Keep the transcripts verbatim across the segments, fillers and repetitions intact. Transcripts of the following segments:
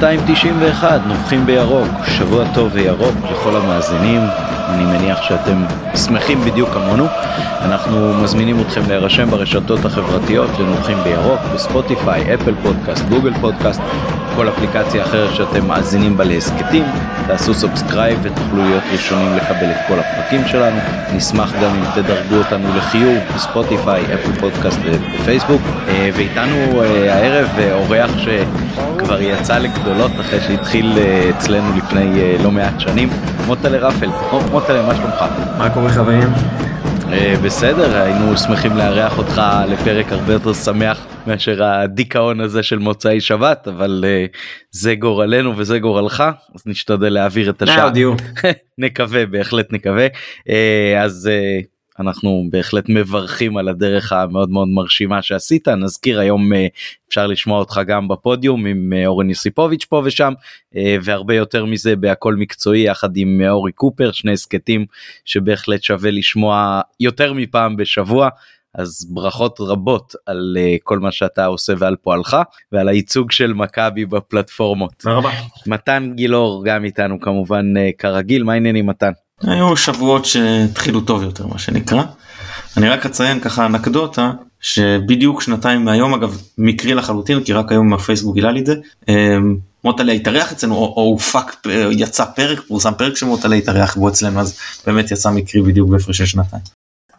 מאתיים תשעים ואחת, נובחים בירוק, שבוע טוב וירוק לכל המאזינים, אני מניח שאתם שמחים בדיוק כמונו. אנחנו מזמינים אתכם להירשם ברשתות החברתיות לנובחים בירוק, בספוטיפיי, אפל פודקאסט, גוגל פודקאסט, כל אפליקציה אחרת שאתם מאזינים בה להסקטים. תעשו סאבסקרייב ותוכלו להיות ראשונים לקבל את כל הפרקים שלנו. נשמח גם אם תדרגו אותנו לחיוב בספוטיפיי, אפל פודקאסט ובפייסבוק. ואיתנו הערב אורח שכבר יצא לגדולות אחרי שהתחיל אצלנו לפני לא מעט שנים, מוטלה רפל. מוטלה, מה שלומך? מה קורה חברים? בסדר, היינו שמחים לארח אותך לפרק הרבה יותר שמח מאשר הדיכאון הזה של מוצאי שבת, אבל זה גורלנו וזה גורלך, אז נשתדל להעביר את השעה. נקווה, בהחלט נקווה. אז אנחנו בהחלט מברכים על הדרך המאוד מאוד מרשימה שעשית. נזכיר, היום אפשר לשמוע אותך גם בפודיום עם אורן יסיפוביץ' פה ושם, והרבה יותר מזה בהכל מקצועי יחד עם אורי קופר, שני סקטים שבהחלט שווה לשמוע יותר מפעם בשבוע. אז ברכות רבות על כל מה שאתה עושה ועל פועלך ועל הייצוג של מכבי בפלטפורמות. הרבה. מתן גילור גם איתנו כמובן כרגיל. מה העניינים מתן? היו שבועות שהתחילו טוב יותר מה שנקרא. אני רק אציין ככה אנקדוטה שבדיוק שנתיים מהיום, אגב מקרי לחלוטין כי רק היום הפייסבוק גילה לי את זה, מוטלה התארח אצלנו, או, או פאק, יצא פרק, פורסם פרק שמוטלה התארח בו אצלנו, אז באמת יצא מקרי בדיוק בהפרש שנתיים.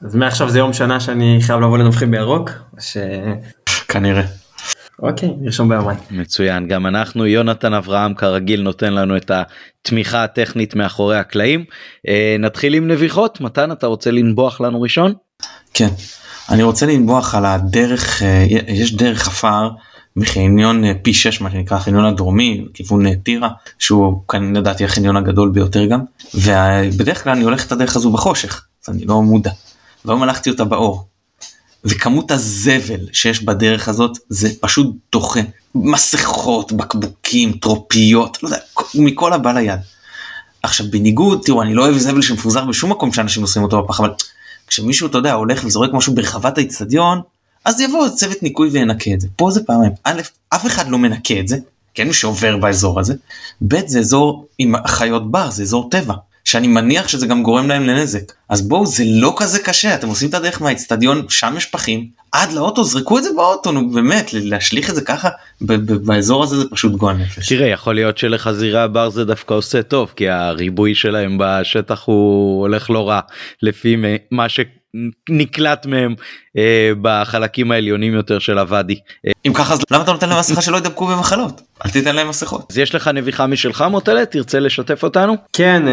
אז מעכשיו זה יום שנה שאני חייב לבוא לנובחים בירוק? ש... כנראה. אוקיי, נרשום ביומיים. מצוין, גם אנחנו, יונתן אברהם כרגיל נותן לנו את התמיכה הטכנית מאחורי הקלעים. אה, נתחיל עם נביחות. מתן, אתה רוצה לנבוח לנו ראשון? כן, אני רוצה לנבוח על הדרך, אה, יש דרך חפר מחניון אה, פי שש, מה שנקרא החניון הדרומי, כיוון אה, טירה, שהוא כאן לדעתי החניון הגדול ביותר גם, ובדרך כלל אני הולך את הדרך הזו בחושך, אז אני לא מודע. והיום הלכתי אותה באור, וכמות הזבל שיש בדרך הזאת זה פשוט דוחה, מסכות, בקבוקים, טרופיות, לא יודע, מכל הבא ליד. עכשיו בניגוד, תראו, אני לא אוהב זבל שמפוזר בשום מקום שאנשים עושים אותו בפח, אבל כשמישהו, אתה יודע, הולך וזורק משהו ברחבת האצטדיון, אז יבוא צוות ניקוי וינקה את זה. פה זה פעמיים, א', אף אחד לא מנקה את זה, כן, מי שעובר באזור הזה, ב', זה אזור עם חיות בר, זה אזור טבע. שאני מניח שזה גם גורם להם לנזק. אז בואו, זה לא כזה קשה, אתם עושים את הדרך מהאצטדיון, שם יש פחים, עד לאוטו, זרקו את זה באוטו, נו באמת, להשליך את זה ככה, באזור הזה זה פשוט גועל נפש. תראה, יכול להיות שלחזירי הבר זה דווקא עושה טוב, כי הריבוי שלהם בשטח הוא הולך לא רע, לפי מה שנקלט מהם בחלקים העליונים יותר של הוואדי. אם ככה, אז למה אתה נותן להם מסכה שלא ידבקו במחלות? אל תיתן להם מסכות. אז יש לך נביחה משלך מוטלה? תרצה לשתף אותנו? כן,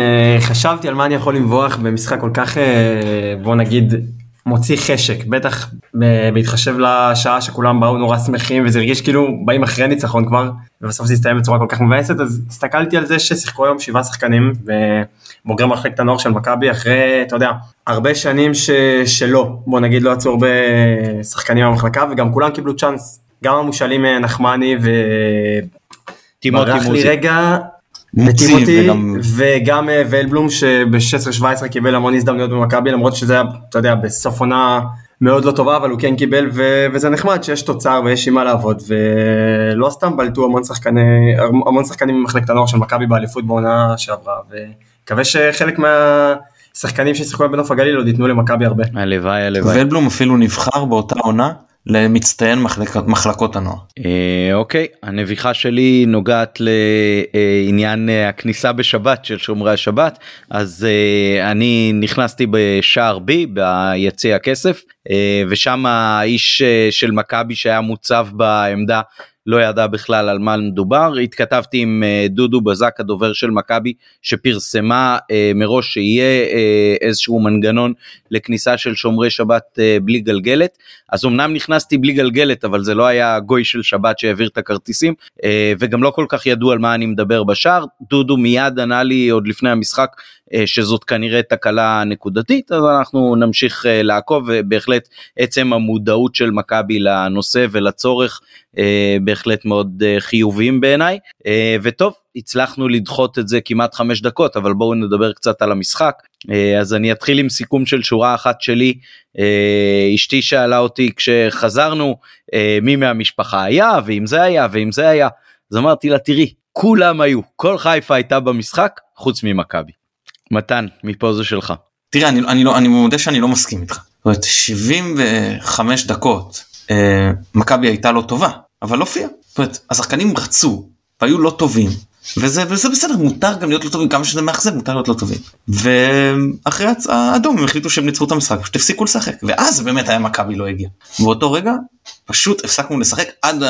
חשבתי על מה אני יכול למבוח במשחק כל כך, בוא נגיד, מוציא חשק, בטח בהתחשב לשעה שכולם באו נורא שמחים, וזה הרגיש כאילו באים אחרי ניצחון כבר, ובסוף זה הסתיים בצורה כל כך מבאסת. אז הסתכלתי על זה ששיחקו היום שבעה שחקנים, ובוגרי מחלקת הנוער של מכבי, אחרי, אתה יודע, הרבה שנים ש... שלא, בוא נגיד, לא עצור בשחקנים במחלקה, וגם כולם קיבלו צ'אנס, גם המושאלים נחמני ו... תימותי מוזי. ברח לי רגע... וטימותי, וגם ואלבלום שב-שש עשרה שבע עשרה קיבל המון הזדמנויות במכבי, למרות שזה היה, אתה יודע, בסוף עונה מאוד לא טובה, אבל הוא כן קיבל, וזה נחמד שיש תוצר ויש עם מה לעבוד, ולא סתם בלטו המון שחקנים ממחלקת הנוער של מכבי באליפות בעונה שעברה, ומקווה שחלק מה... שחקנים ששיחקו בנוף הגליל עוד ייתנו למכבי הרבה. הלוואי, הלוואי. ואלבלום אפילו נבחר באותה עונה למצטיין מחלקות הנוער. אוקיי, הנביחה שלי נוגעת לעניין הכניסה בשבת של שומרי השבת, אז אני נכנסתי בשער בי, ביציע הכסף, ושם האיש של מכבי שהיה מוצב בעמדה, לא ידע בכלל על מה מדובר. התכתבתי עם דודו בזק, הדובר של מכבי, שפרסמה מראש שיהיה איזשהו מנגנון לכניסה של שומרי שבת בלי גלגלת. אז אמנם נכנסתי בלי גלגלת, אבל זה לא היה גוי של שבת שהעביר את הכרטיסים, וגם לא כל כך ידעו על מה אני מדבר בשער. דודו מיד ענה לי עוד לפני המשחק שזאת כנראה תקלה נקודתית, אז אנחנו נמשיך לעקוב, ובהחלט עצם המודעות של מכבי לנושא ולצורך בהחלט מאוד חיוביים בעיניי. וטוב, הצלחנו לדחות את זה כמעט חמש דקות, אבל בואו נדבר קצת על המשחק. אז אני אתחיל עם סיכום של שורה אחת שלי. אשתי שאלה אותי כשחזרנו מי מהמשפחה היה, ואם זה היה, ואם זה היה, אז אמרתי לה, תראי, כולם היו, כל חיפה הייתה במשחק, חוץ ממכבי. מתן, מפה זה שלך. תראה, אני, אני, לא, אני מודה שאני לא מסכים איתך. זאת אומרת, שבעים וחמש דקות, אה, מכבי הייתה לא טובה, אבל לא פייה. זאת אומרת, השחקנים רצו, והיו לא טובים, וזה, וזה בסדר, מותר גם להיות לא טובים, כמה שזה מאכזב, מותר להיות לא טובים. ואחרי האדום, הם החליטו שהם ניצחו את המשחק, פשוט הפסיקו לשחק, ואז באמת היה מכבי לא הגיע. באותו רגע, פשוט הפסקנו לשחק עד,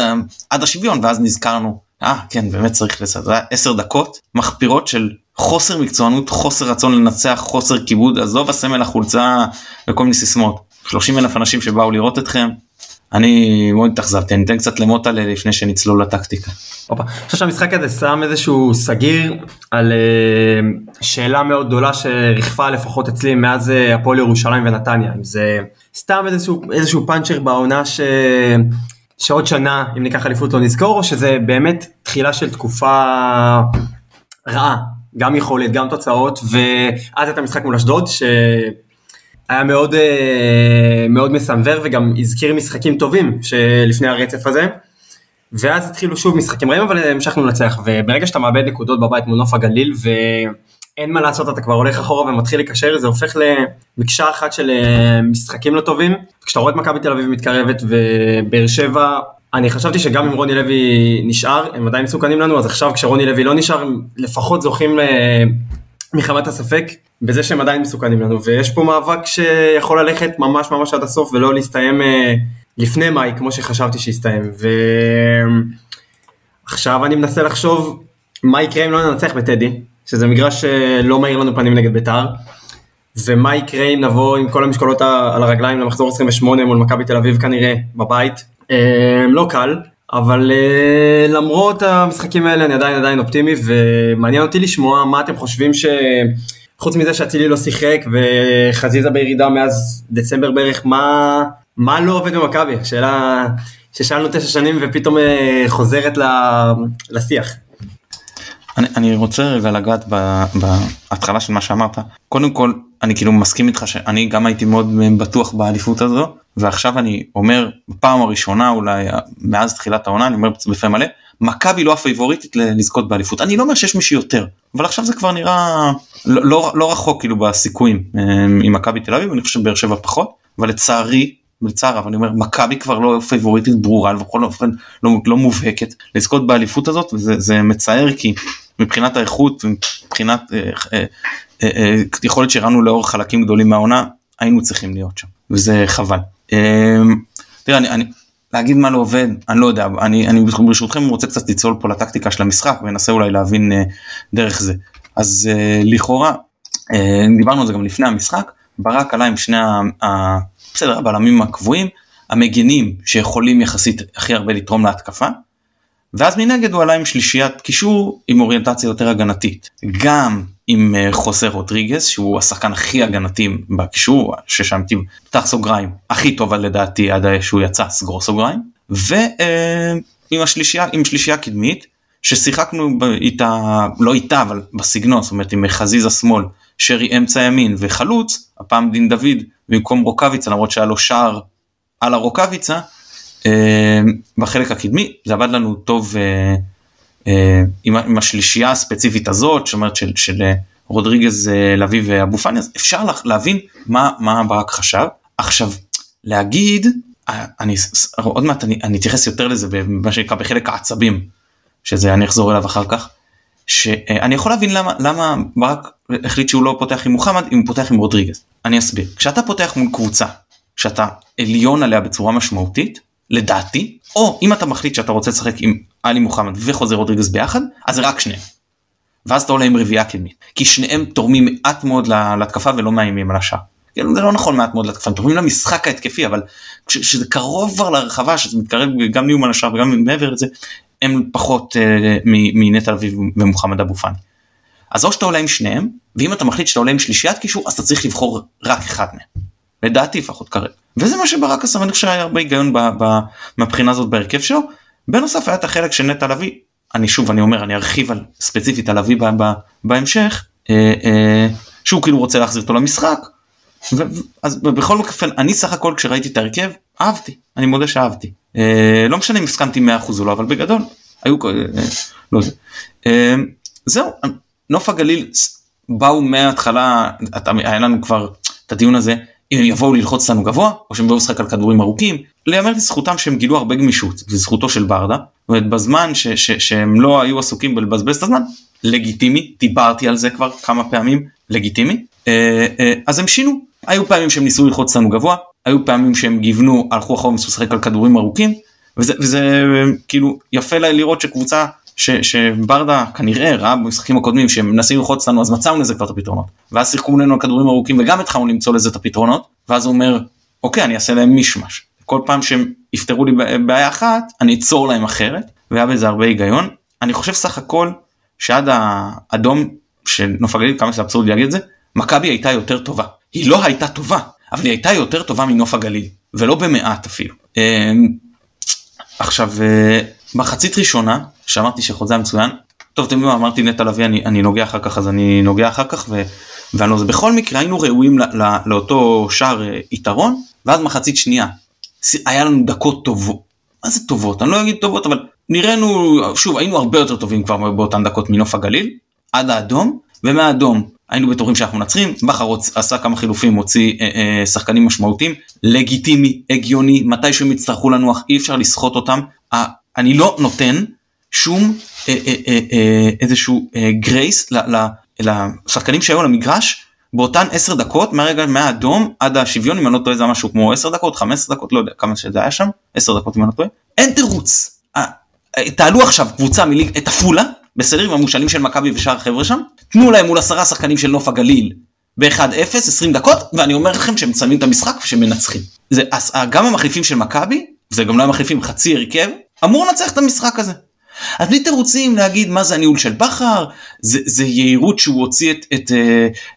עד השוויון, ואז נזכרנו, אה, כן, באמת צריך לסדר, עשר דקות מחפירות של חוסר מקצוענות, חוסר רצון לנצח, חוסר כיבוד, עזוב הסמל, החולצה, וכל מיני סיסמות. שלושים אלף אנשים שבאו לראות אתכם, אני מאוד התאכזבתי, אני אתן קצת למוטה לפני שנצלול לטקטיקה. אופה, אני חושב שהמשחק הזה שם איזשהו סגיר על שאלה מאוד גדולה שריחפה לפחות אצלי מאז הפועל ירושלים ונתניה, אם זה סתם איזשהו, איזשהו פאנצ'ר בעונה ש... שעוד שנה, אם ניקח אליפות לא נזכור, או שזה באמת תחילה של תקופה רעה, גם יכולת, גם תוצאות, ואז את המשחק מול אשדוד, ש... היה מאוד, מאוד מסמבר, וגם הזכיר משחקים טובים שלפני הרצף הזה, ואז התחילו שוב משחקים רעים, אבל המשכנו לנצח, וברגע שאתה מאבד נקודות בבית מול נוף הגליל, ואין מה לעשות, אתה כבר הולך אחורה ומתחיל לקשר, זה הופך למקשה אחת של משחקים לא טובים, כשאתה רואה את מכבי תל אביב מתקרבת, ובאר שבע, אני חשבתי שגם אם רוני לוי נשאר, הם עדיין מסוכנים לנו, אז עכשיו כשרוני לוי לא נשאר, לפחות זוכים ל... מחמת הספק, בזה שהם עדיין מסוכנים לנו, ויש פה מאבק שיכול ללכת ממש ממש עד הסוף, ולא להסתיים לפני מאי, כמו שחשבתי שהסתיים, ועכשיו אני מנסה לחשוב, מה יקרה אם לא ננצח בטדי, שזה מגרש שלא מאיר לנו פנים נגד בית"ר, ומה יקרה אם נבוא עם כל המשקולות על הרגליים, למחזור עשרים ושמונה מול מכבי תל אביב כנראה, בבית, לא קל, אבל uh, למרות המשחקים האלה אני עדיין עדיין אופטימי, ומעניין אותי לשמוע מה אתם חושבים שחוץ מזה שהצילי לא שיחק וחזיזה בירידה מאז דצמבר בערך, מה, מה לא עובד במכבי? שאלה ששאלנו תשע שנים ופתאום uh, חוזרת ל, לשיח. אני, אני רוצה רגע לגעת בהתחלה של מה שאמרת. קודם כל אני כאילו מסכים איתך שאני גם הייתי מאוד בטוח באליפות הזו, ועכשיו אני אומר בפעם הראשונה אולי מאז תחילת העונה, אני אומר בפה מלא, מכבי לא הפייבוריטית לזכות באליפות, אני לא אומר שיש מישהו יותר, אבל עכשיו זה כבר נראה לא, לא, לא רחוק כאילו בסיכויים עם מכבי תל אביב, אני חושב באר שבע פחות, אבל לצערי, לצער, אבל אני אומר מכבי כבר לא פייבוריטית ברורה, ובכל אופן לא, לא מובהקת לזכות באליפות הזאת, וזה זה מצער כי מבחינת האיכות, מבחינת אה, אה, אה, אה, יכולת שראינו לאור חלקים גדולים מהעונה, היינו צריכים להיות שם, וזה חבל. תראה, אני, אני, להגיד מה לא עובד, אני לא יודע, אני, אני ברשותכם רוצה קצת לצלול פה לטקטיקה של המשחק, ונסה אולי להבין דרך זה. אז לכאורה, דיברנו על זה גם לפני המשחק, ברק עלה עם שני הבלמים הקבועים, המגינים שיכולים יחסית הכי הרבה לתרום להתקפה, ואז מנגד הוא עלה עם שלישיית קישור עם אוריינטציה יותר הגנתית, גם עם חוסר רוטריגס, שהוא השחקן הכי הגנתי בקישור, ששמתי פתח סוגריים, הכי טוב על לדעתי עד שהוא יצא סגור סוגריים, ועם השלישייה, עם שלישייה קדמית, ששיחקנו איתה, לא איתה, אבל בסגנון, זאת אומרת, עם חזיזה שמאל, שרי אמצע ימין וחלוץ, הפעם דין דוד, במקום רוקביצה, למרות שהיה לו שער על הרוקביצה, בחלק הקדמי, זה עבד לנו טוב עם השלישייה הספציפית הזאת, שאומרת של, של רודריגז, לוי ואבו פאני, אז אפשר להבין מה, מה ברק חשב. עכשיו, להגיד, אני, עוד מעט אני, אני אתייחס יותר לזה במה שנקרא בחלק העצבים, שזה אני אחזור אליו אחר כך, שאני יכול להבין למה, למה ברק החליט שהוא לא פותח עם מוחמד, אם הוא פותח עם רודריגז. אני אסביר. כשאתה פותח מול קבוצה, שאתה עליון עליה בצורה משמעותית, לדעתי, או אם אתה מחליט שאתה רוצה לשחק עם אלי מוחמד וחוזר רודריגז ביחד, אז זה רק שניהם. ואז אתה עולה עם רביעה קדמית, כי שניהם תורמים מעט מאוד להתקפה ולא מאיימים על השעה. זה לא נכון מעט מאוד להתקפה, תורמים למשחק ההתקפי, אבל כשזה קרוב כבר לרחבה, שזה מתקרב גם לאיום על השעה וגם מעבר את זה, הם פחות מנטע לביא ומוחמד אבו פאני. אז או שאתה עולה עם שניהם, ואם אתה מחליט שאתה עולה עם שלישיית קישור, אז אתה צריך לבחור רק אחד מהם. לדעתי פחות קרב. וזה מה שברק עשה, ואני חושב היה הרבה היגיון מהבחינה הזאת בהרכב שלו. בנוסף היה את החלק של נטע לביא, אני שוב, אני אומר, אני ארחיב על ספציפית על לביא בהמשך, שהוא כאילו רוצה להחזיר אותו למשחק, אז בכל מקרה, אני סך הכל כשראיתי את הרכב, אהבתי, אני מודה שאהבתי. לא משנה אם הסכמתי מאה אחוז או לא, אבל בגדול, היו לא זה. זהו, נוף הגליל באו מההתחלה, היה לנו כבר את הדיון הזה, אם הם יבואו ללחוץ לנו גבוה, או שהם באו לשחק על כדורים ארוכים, להיאמר לזכותם שהם גילו הרבה גמישות, לזכותו של ברדה, ובזמן ש- ש- שהם לא היו עסוקים בלבזבז את הזמן, לגיטימי, דיברתי על זה כבר כמה פעמים, לגיטימי, אז הם שינו, היו פעמים שהם ניסו ללחוץ לנו גבוה, היו פעמים שהם גיוונו, הלכו אחורה וניסו לשחק על כדורים ארוכים, וזה, וזה כאילו יפה לראות שקבוצה ש, שברדה כנראה ראה במשחקים הקודמים שהם מנסים ללחוץ לנו, אז מצאו לזה כבר את הפתרונות, ואז שיחקו מולנו על כדורים ארוכים וגם התחלנו למצוא לזה את הפתרונות, ואז הוא אומר, אוקיי, אני אעשה להם משמש, כל פעם שהם יפתרו לי בעיה אחת, אני אצור להם אחרת, והיה בזה הרבה היגיון. אני חושב סך הכל שעד האדום של נוף הגליל, כמה שזה אבסורד להגיד את זה, מכבי הייתה יותר טובה, היא לא הייתה טובה, אבל היא הייתה יותר טובה מנוף הגליל, ולא במעט אפילו. עכשיו, מחצית ראשונה, שאמרתי שחוזה המצוין, טוב, אתם יודעים, אמרתי נטע לוי, אני, אני נוגע אחר כך, אז אני נוגע אחר כך, ו, ואני, בכל מקרה, היינו ראויים לא, לא, לאותו שער יתרון, ואז מחצית שנייה, היה לנו דקות טובות, מה זה טובות? אני לא אגיד טובות, אבל נראינו, שוב, היינו הרבה יותר טובים כבר באותן דקות מנוף הגליל, עד האדום, ומהאדום, היינו בטוחים שאנחנו נצחים, בכר עשה כמה חילופים, הוציא אה, אה, שחקנים משמעותיים, לגיטימי, הגיוני, מתי שהם יצטרכו לנוח, אי אפשר לסחוט אותם, אה, אני לא נותן שום אה, אה, אה, אה, איזשהו אה, גרייס ל, ל, לשחקנים שהיו למגרש, באותן עשר דקות, מהרגע מהאדום עד השוויון, אם אני לא טועה זה משהו כמו עשר דקות, חמש עשרה דקות, לא יודע כמה שזה היה שם, עשר דקות אם אני לא טועה, אין תירוץ, אה, אה, תעלו עכשיו קבוצה מליג, את הפולה, בסדר, עם המושאלים של מכבי ושאר החבר'ה שם, תנו להם מול עשרה שחקנים של נוף הגליל, ב-אחת אפס, עשרים דקות, ואני אומר לכם שהם מצלמים את המשחק ושהם מנצחים. זה, גם המחליפים של מכבי, זה גם לא המחליפים חצי הרכב, אמור לנצח את המשחק הזה. אז בלי תירוצים להגיד מה זה הניהול של בכר, זה, זה יעירות שהוא הוציא את, את,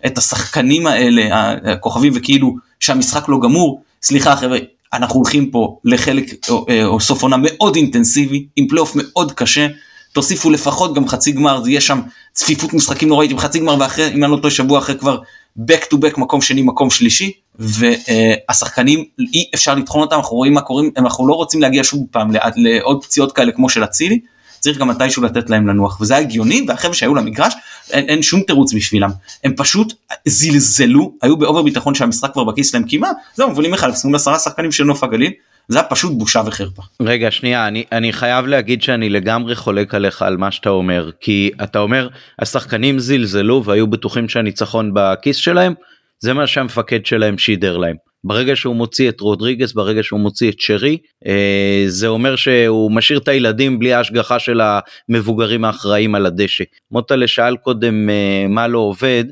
את השחקנים האלה, הכוכבים וכאילו שהמשחק לא גמור, סליחה חבר'ה, אנחנו הולכים פה לחלק או, או סוף עונה מאוד אינטנסיבי, עם פלייאוף מאוד קשה, תוסיפו לפחות גם חצי גמר, זה יהיה שם צפיפות משחקים נוראית עם חצי גמר, ואחרי, אם אני לא טועה שבוע אחרי כבר, back to back, מקום שני, מקום שלישי, והשחקנים, אי אפשר לתחון אותם, אנחנו רואים מה קוראים, אנחנו לא רוצים להגיע שוב פעם, לעוד פציעות כאלה כמו של הצילי, צריך גם מתישהו לתת להם לנוח, וזה הגיוני, ואחרי שהיו למגרש, אין, אין שום תירוץ בשבילם, הם פשוט זלזלו, היו באובר ביטחון שהמשחק כבר בכיס להם קימה, זהו, מובילים מחלף, סמול עשרה שחקנים של נוף הגליל, זה היה פשוט בושה וחרפה. רגע, שנייה, אני, אני חייב להגיד שאני לגמרי חולק עליך על מה שאתה אומר, כי אתה אומר, השחקנים זלזלו והיו בטוחים שהניצחון בכיס שלהם, זה מה שהמפקד שלהם שידר להם. ברגע שהוא מוציא את רודריגס, ברגע שהוא מוציא את שרי, אה, זה אומר שהוא משאיר את הילדים בלי ההשגחה של המבוגרים האחראים על הדשא. מוטה לשאל קודם אה, מה לא עובד,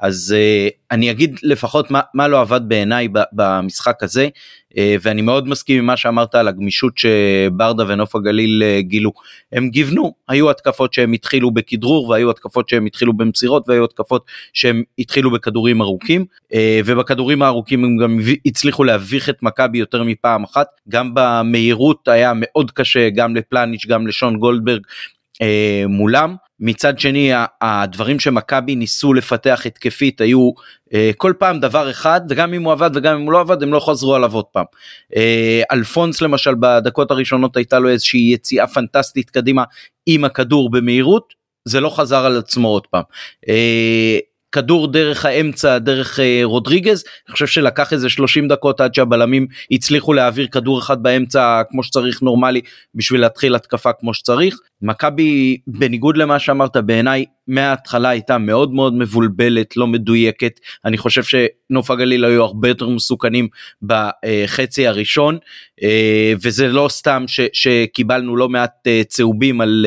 אז uh, אני אגיד לפחות מה, מה לא עבד בעיניי ב, במשחק הזה, uh, ואני מאוד מסכים עם מה שאמרת על הגמישות שברדה ונוף הגליל uh, גילו, הם גיוונו, היו התקפות שהם התחילו בכדרור, והיו התקפות שהם התחילו במצירות, והיו התקפות שהם התחילו בכדורים ארוכים, uh, ובכדורים הארוכים הם גם הצליחו להביך את מכבי יותר מפעם אחת, גם במהירות היה מאוד קשה, גם לפלניץ', גם לשון גולדברג, Uh, מולם. מצד שני הדברים שמכבי ניסו לפתח התקפית היו uh, כל פעם דבר אחד, וגם אם הוא עבד וגם אם הוא לא עבד הם לא חזרו עליו עוד פעם. uh, אלפונס למשל בדקות הראשונות הייתה לו איזושהי יציאה פנטסטית קדימה עם הכדור במהירות, זה לא חזר על עצמו עוד פעם. uh, כדור דרך האמצע, דרך אה, רודריגז, אני חושב שלקח איזה שלושים דקות עד שהבלמים הצליחו להעביר כדור אחד באמצע כמו שצריך נורמלי, בשביל להתחיל התקפה כמו שצריך. מכבי, בניגוד למה שאמרת, בעיניי מההתחלה הייתה מאוד מאוד מבולבלת, לא מדויקת, אני חושב שנוף הגליל היו הרבה יותר מסוכנים בחצי הראשון, וזה לא סתם ש, שקיבלנו לא מעט צהובים על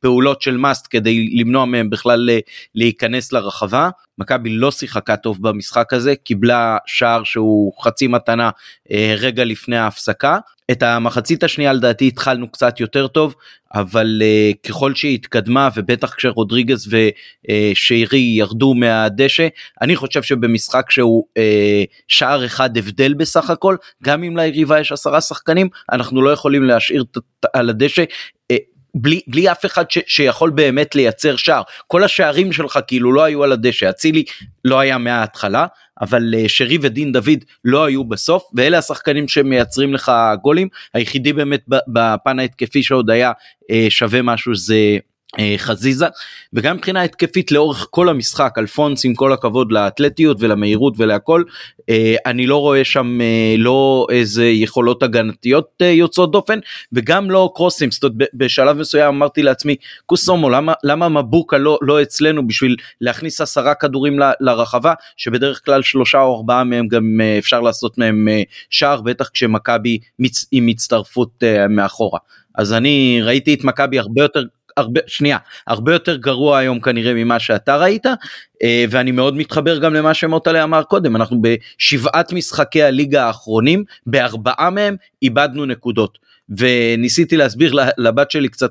פעולות של מסט, כדי למנוע מהם בכלל להיכנס לרחבה. מכבי לא שיחקה טוב במשחק הזה, קיבלה שער שהוא חצי מתנה רגע לפני ההפסקה, את המחצית השנייה לדעתי התחלנו קצת יותר טוב, אבל uh, ככל שהיא התקדמה, ובטח כשרודריגז ושיירי ירדו מהדשא, אני חושב שבמשחק שהוא uh, שער אחד הבדל בסך הכל, גם אם ליריבה יש עשרה שחקנים, אנחנו לא יכולים להשאיר ת- על הדשא, uh, בלי, בלי אף אחד ש- שיכול באמת לייצר שער, כל השערים שלך כאילו לא היו על הדשא, הצילי לא היה מההתחלה, אבל שרי ודין דוד לא היו בסוף, ואלה השחקנים שמייצרים לך גולים, היחידי באמת בפן ההתקפי שעוד היה שווה משהו זה חזיזה, וגם מבחינה התקפית לאורך כל המשחק, אלפונס עם כל הכבוד לאתלטיות ולמהירות ולהכל, אני לא רואה שם לא איזה יכולות הגנתיות יוצאות דופן, וגם לא קרוסים. זאת אומרת, בשלב מסוים אמרתי לעצמי, קוסומו, למה, למה מבוקה לא, לא אצלנו בשביל להכניס עשרה כדורים ל, לרחבה, שבדרך כלל שלושה או ארבעה מהם גם אפשר לעשות מהם שער, בטח כשמכבי מצ, עם מצטרפות מאחורה. אז אני ראיתי את מכבי הרבה יותר הרבה, שנייה, הרבה יותר גרוע היום כנראה ממה שאתה ראית, ואני מאוד מתחבר גם למה שמוטלה אמר קודם, אנחנו בשבעת משחקי הליגה האחרונים, בארבעה מהם איבדנו נקודות, וניסיתי להסביר לבת שלי קצת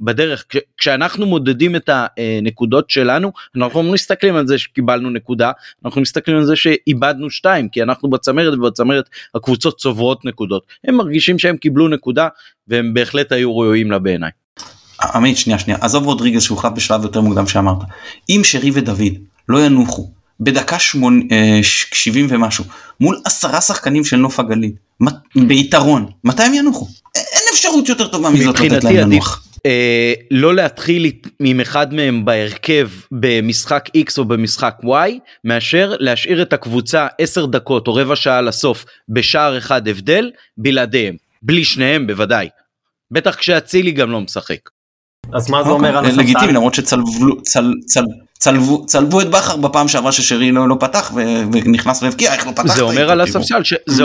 בדרך, כשאנחנו מודדים את הנקודות שלנו, אנחנו לא מסתכלים על זה שקיבלנו נקודה, אנחנו מסתכלים על זה שאיבדנו שתיים, כי אנחנו בצמרת ובצמרת הקבוצות צוברות נקודות, הם מרגישים שהם קיבלו נקודה, והם בהחלט היו ראויים לה בעיניי. עמית, שנייה, שנייה, עזוב רודריגז שהוחלף בשלב יותר מוקדם שאמרת, אם שרי ודוד לא ינוחו בדקה שבעים ומשהו, מול עשרה שחקנים של נוף הגליל, ביתרון, מתי הם ינוחו? אין אפשרות יותר טובה מזאת לתת להם לנוח. לא להתחיל עם אחד מהם בהרכב במשחק X או במשחק Y, מאשר להשאיר את הקבוצה עשר דקות או רבע שעה לסוף, בשער אחד הבדל, בלעדיהם, בלי שניהם בוודאי, בטח כשהצילי גם לא משחק. אז מה זה אומר על הספסל? לגיטימי, למרות שצלבו את בכר בפעם שעברה ששרי לא פתח, ונכנס להבקיע, איך לא פתחת? זה אומר על הספסל,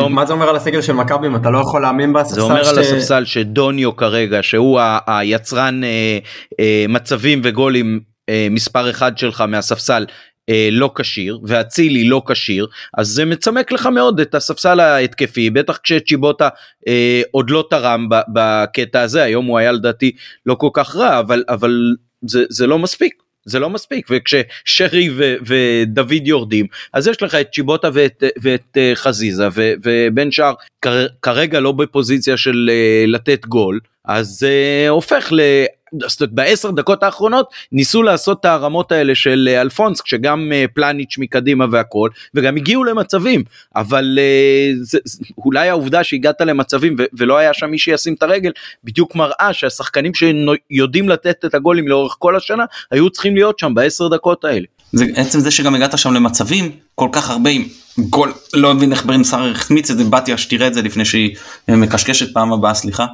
מה זה אומר על הסגל של מכבי, אם אתה לא יכול להאמין בספסל? זה אומר על הספסל שדוניו כרגע, שהוא היצרן מצבים וגולים מספר אחד שלך מהספסל, לא קשיר, והצילי לא קשיר, אז זה מצמק לך מאוד את הספסל ההתקפי, בטח כשצ'יבוטה אה, עוד לא תרם ב, בקטע הזה, היום הוא היה לדעתי לא כל כך רע, אבל, אבל זה, זה לא מספיק, זה לא מספיק, וכששרי ו, ודוד יורדים, אז יש לך את צ'יבוטה ואת, ואת אה, חזיזה, ו, ובן שער כר, כרגע לא בפוזיציה של אה, לתת גול, אז זה אה, הופך ל... בעשר דקות האחרונות ניסו לעשות את הרמות האלה של אלפונס, כשגם פלניץ' מקדימה והכל, וגם הגיעו למצבים, אבל זה, אולי העובדה שהגעת למצבים ולא היה שם מי שישים את הרגל, בדיוק מראה שהשחקנים שיודעים לתת את הגולים לאורך כל השנה, היו צריכים להיות שם בעשר דקות האלה. זה, עצם זה שגם הגעת שם למצבים, כל כך הרבה עם גול, לא מבין איך ברין סער החמיץ את זה, בתיה שתראה את זה לפני שהיא מקשקשת פעם הבאה, סליחה,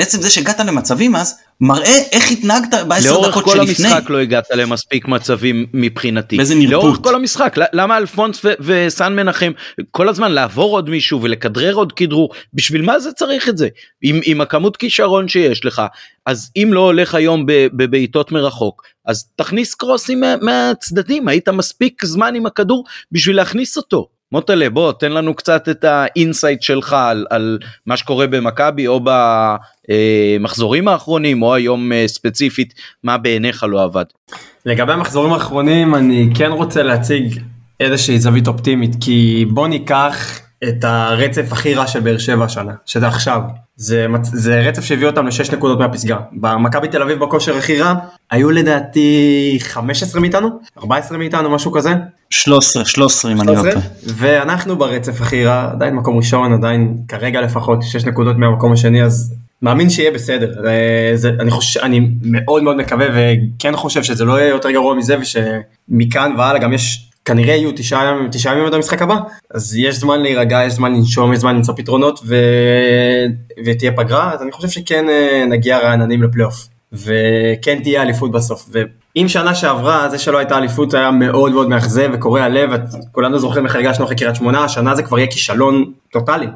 עצם זה שהגעת למצבים אז, מראה איך התנהגת בעשר דקות שלפני. לאורך כל המשחק לא הגעת למספיק מצבים מבחינתי. באיזה נרפות. לאורך כל המשחק, למה אלפונס וסן מנחם, כל הזמן לעבור עוד מישהו ולכדרר עוד כדרור, בשביל מה זה צריך את זה? עם, עם הכמות כישרון שיש לך, אז אם לא הולך היום בביתות מרחוק, אז תכניס קרוסים מה, מהצדדים, היית מספיק זמן עם הכדור בשביל להכניס אותו. מוטלה, בוא, תן לנו קצת את האינסייט שלך על, על מה שקורה במכבי, או במחזורים האחרונים, או היום ספציפית, מה בעיניך לא עבד. לגבי המחזורים האחרונים, אני כן רוצה להציג איזושהי זווית אופטימית, כי בוא ניקח את הרצף הכי רע של באר שבע השנה, שזה עכשיו. זה, זה רצף שהביא אותם לשש נקודות מהפסגה. במכבי תל אביב בכושר הכי רע, היו לדעתי חמש עשרה מאיתנו, ארבע עשרה מאיתנו, משהו כזה. שלוש עשרה, שלוש עשרה אם אני לא טועה. ואנחנו ברצף הכי רע, עדיין מקום ראשון, עדיין כרגע לפחות שש נקודות מהמקום השני, אז מאמין שיהיה בסדר. זה, אני, חושב, אני מאוד מאוד מקווה, וכן חושב שזה לא יהיה יותר גרוע מזה, ושמכאן והלאה גם יש... כנראה יהיו תשעה ימים, תשעה ימים עד המשחק הבא, אז יש זמן להירגע, יש זמן לנשום, יש זמן למצוא פתרונות, ו... ותהיה פגרה, אז אני חושב שכן נגיע רעננים לפלייאוף, וכן תהיה אליפות בסוף, ואם שנה שעברה, זה שלא הייתה אליפות, היה מאוד מאוד מאכזב וקורע הלב, כולנו זוכרים איך הרגשנו אחרי קריית שמונה, השנה זה כבר יהיה כישלון טוטלי,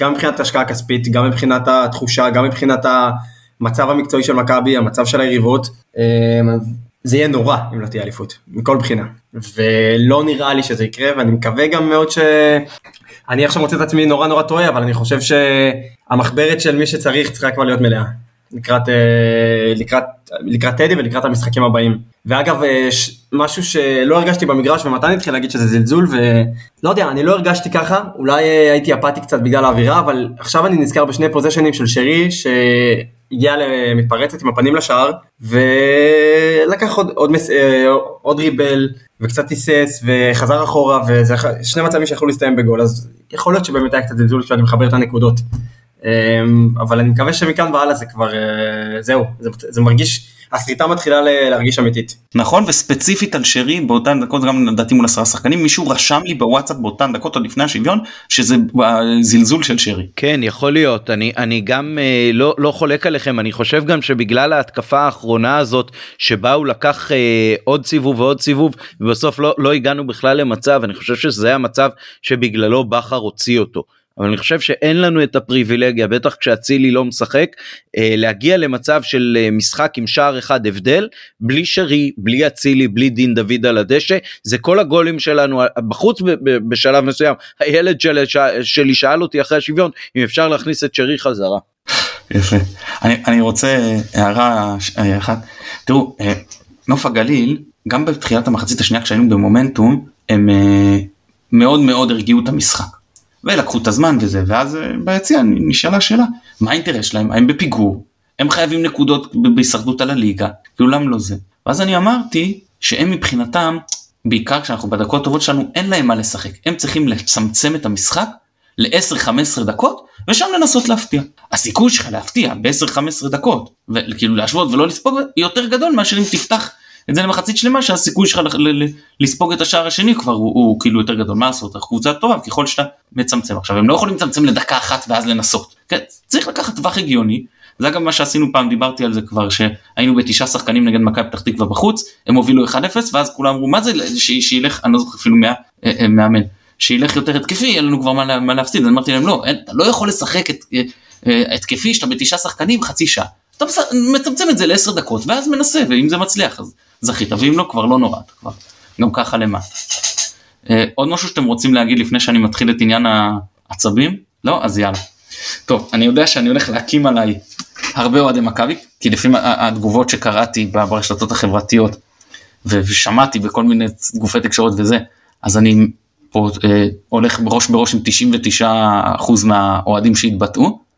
גם מבחינת ההשקעה הכספית, גם מבחינת התחושה, גם מבחינת המצב המקצועי של מכבי, המצב של היריבות, זה יהיה נורא אם לא תהיה אליפות, מכל בחינה, ולא נראה לי שזה יקרה, ואני מקווה גם מאוד ש... אני עכשיו מוצא את עצמי נורא נורא טועה, אבל אני חושב שהמחברת של מי שצריך צריכה כבר להיות מלאה, לקראת, לקראת, לקראת טדי ולקראת המשחקים הבאים. ואגב, משהו שלא הרגשתי במגרש, ומתן התחיל להגיד שזה זלזול, ולא יודע, אני לא הרגשתי ככה, אולי הייתי אפתי קצת בגלל האווירה, אבל עכשיו אני נזכר בשני פוזיישנים של שרי, ש... הגיעה למתפרצת עם הפנים לשער, ולקח עוד, עוד, מס, עוד ריבל, וקצת טיסס, וחזר אחורה, וזה שני מצבים שיכולו להסתיים בגול, אז יכול להיות שבאמת היה קצת זלזול, שאני מחבר את הנקודות, אבל אני מקווה שמכאן והלאה זה כבר, זהו, זה, זה מרגיש, הסריטה מתחילה להרגיש אמיתית. נכון, וספציפית על שרי, באותן דקות, גם לדעתי מול עשרה שחקנים, מישהו רשם לי בוואטסאפ באותן דקות עוד לפני השוויון, שזה זלזול של שרי. כן, יכול להיות, אני, אני גם לא, לא חולק עליכם, אני חושב גם שבגלל ההתקפה האחרונה הזאת, שבה הוא לקח אה, עוד סיבוב ועוד סיבוב, ובסוף לא, לא הגענו בכלל למצב, אני חושב שזה המצב שבגללו בחר הוציא אותו. אבל אני חושב שאין לנו את הפריבילגיה, בטח כשהצילי לא משחק, להגיע למצב של משחק עם שער אחד הבדל, בלי שרי, בלי הצילי, בלי דין דוד על הדשא, זה כל הגולים שלנו, בחוץ בשלב מסוים, הילד שלי שאל אותי אחרי השוויון, אם אפשר להכניס את שרי חזרה. יפה, אני רוצה הערה אחת, תראו, נוף הגליל, גם בתחילת המחצית השנייה, כשהיינו במומנטום, הם מאוד מאוד הרגיעו את המשחק. ולקחו את הזמן וזה, ואז ביציאה נשאלה שאלה, מה האינטרס שלהם? הם בפיגור, הם חייבים נקודות בהישרדות על הליגה, כלולם לא זה. ואז אני אמרתי שהם מבחינתם, בעיקר כשאנחנו בדקות טובות שלנו, אין להם מה לשחק. הם צריכים לצמצם את המשחק ל-עשר חמש עשרה דקות, ושם לנסות להפתיע. הסיכוי שלך להפתיע ב-עשר חמש עשרה דקות, וכאילו להשוות ולא לספוג, יותר גדול מאשר אם תפתח את זה למחצית שלמה, שהסיכוי שלך לספוג את השער השני כבר הוא כאילו יותר גדול. מה לעשות? הקבוצה טובה, ככל שאתה מצמצם. עכשיו, הם לא יכולים לצמצם לדקה אחת ואז לנסות. צריך לקחת טווח הגיוני. זה אגב מה שעשינו פעם, דיברתי על זה כבר, שהיינו בתשעה שחקנים נגד מכבי פתח תקווה בחוץ, הם הובילו אחד אפס, ואז כולם אמרו, מה זה שילך, אני לא זוכר אפילו מאמן, שילך יותר התקפי, יהיה לנו כבר מה להפסיד. אז אמרתי להם, לא, אתה לא יכול לשחק התקפי שאתה בתשעה שחקנים חצי שעה. אתה מצמצם את זה לעשר דקות, ואז מנסה, ואם זה מצליח, אז זכית, ואם לא, כבר לא נורא, כבר גם ככה למטה. עוד משהו שאתם רוצים להגיד לפני שאני מתחיל את עניין העצבים? לא? אז יאללה. טוב, אני יודע שאני הולך להקים עליי הרבה אוהדי מכבי, כי לפי התגובות שקראתי ברשתות החברתיות, ושמעתי בכל מיני גופי תקשורת וזה, אז אני פה הולך בראש בראש עם תשעים ותשעה אחוז מהאוהדים שהתבטאו,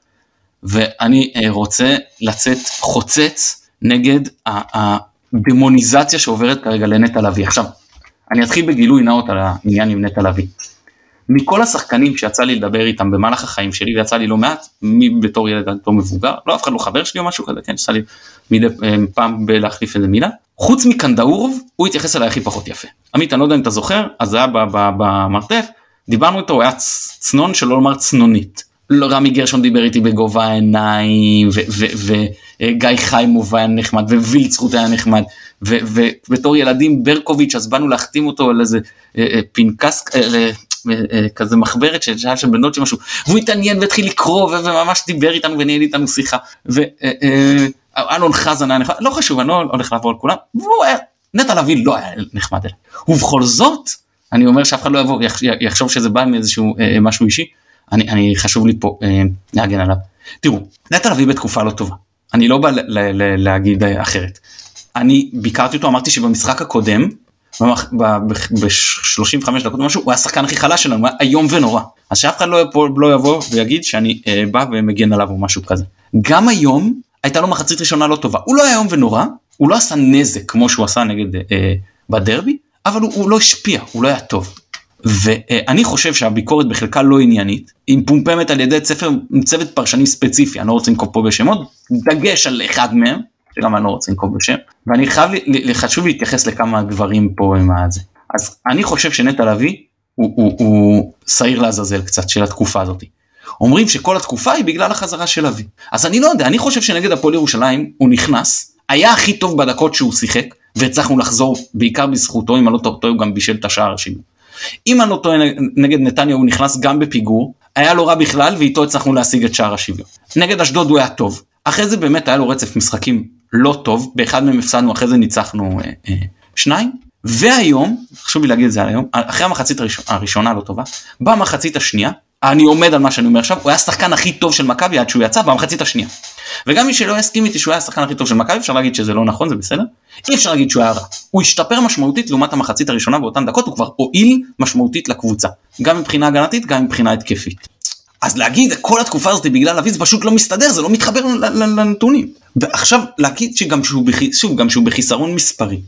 ואני רוצה לצאת חוצץ נגד הדמוניזציה שעוברת כרגע לנטע לביא. עכשיו, אני אתחיל בגילוי נאות על העניין עם נטע לביא. מכל השחקנים שיצא לי לדבר איתם במהלך החיים שלי, ויצא לי לא מעט, בתור ילד עד לא מבוגר, לא אף אחד לא חבר שלי או משהו כזה, כן, יצא לי מדי פעם בלהחליף איזה מילה. חוץ מקנדאורוב, הוא התייחס אליי הכי פחות יפה. עמית, אני לא יודע אם אתה זוכר, אז זה היה במרתף, דיברנו איתו, הוא היה צנון שלא לומר צנונית. רמי גרשון דיבר איתי בגובה העיניים, וגיא חיימוב היה נחמד, ווילצחוט היה נחמד, ובתור ילדים ברקוביץ', אז באנו להחתים אותו על איזה פנקס, כזה מחברת שהיה של בנות שמשהו, והוא התעניין והתחיל לקרוא, וממש דיבר איתנו וניהל איתנו שיחה, ואלון חזן היה נחמד, לא חשוב, אני לא הולך לעבור על כולם, נטע לביא לא היה נחמד אליי, ובכל זאת, אני אומר שאף אחד לא יבוא, יחשוב שזה בא מאיזשהו משהו אישי, אני, אני חשוב לי פה אה, להגן עליו. תראו, נטע לביא בתקופה לא טובה. אני לא בא ל- ל- ל- להגיד אחרת. אני ביקרתי אותו, אמרתי שבמשחק הקודם, ב-שלושים וחמש ב- ב- דקות משהו, הוא השחקן הכי חלש שלנו, היום ונורא. אז שאף אחד לא, לא יבוא ויגיד שאני אה, בא ומגן עליו או משהו כזה. גם היום הייתה לו מחצית ראשונה לא טובה. הוא לא היום ונורא, הוא לא עשה נזק כמו שהוא עשה נגד אה, בדרבי, אבל הוא, הוא לא השפיע, הוא לא היה טוב. ואני חושב שהביקורת בחלקה לא עניינית, היא פומפמת על ידי צוות פרשנים ספציפי, אני לא רוצה לנקוב פה בשם, עוד דגש על אחד מהם, שגם אני לא רוצה לנקוב בשם, ואני חייב לחשוב להתייחס לכמה דברים פה עם הזה. אז אני חושב שנטע לביא, הוא, הוא, הוא סעיר לעזאזל קצת של התקופה הזאת. אומרים שכל התקופה היא בגלל החזרה של לביא. אז אני לא יודע, אני חושב שנגד הפועל ירושלים, הוא נכנס, היה הכי טוב בדקות שהוא שיחק, והצלחנו לחזור בעיקר בזכותו, אם אני לא טועה, הוא גם בישל את השער שלו. אם אני לא טועה נגד נתניה, הוא נכנס גם בפיגור, היה לו רע בכלל, ואיתו הצלחנו להשיג את שער השוויון. נגד אשדוד הוא היה טוב, אחרי זה באמת היה לו רצף משחקים לא טוב, באחד מהם הפסדנו, אחרי זה ניצחנו אה, אה, שניים, והיום, חשוב לי להגיד את זה על היום, אחרי המחצית הראשונה, הראשונה לא טובה, במחצית השנייה, אני עומד על מה שאני אומר עכשיו, הוא היה השחקן הכי טוב של מכבי עד שהוא יצא במחצית השנייה. וגם מי שלא הסכים איתי שהוא היה השחקן הכי טוב של מכבי, אפשר להגיד שזה לא נכון, זה בסדר. אי אפשר להגיד שהוא היה רע. הוא השתפר משמעותית לעומת המחצית הראשונה באותן דקות, הוא כבר הועיל משמעותית לקבוצה. גם מבחינה הגנתית, גם מבחינה התקפית. אז להגיד, כל התקופה הזאת בגלל אביב, זה פשוט לא מסתדר, זה לא מתחבר לנתונים. ועכשיו להגיד שגם שהוא, שוב, גם שהוא בחיסרון מספרי.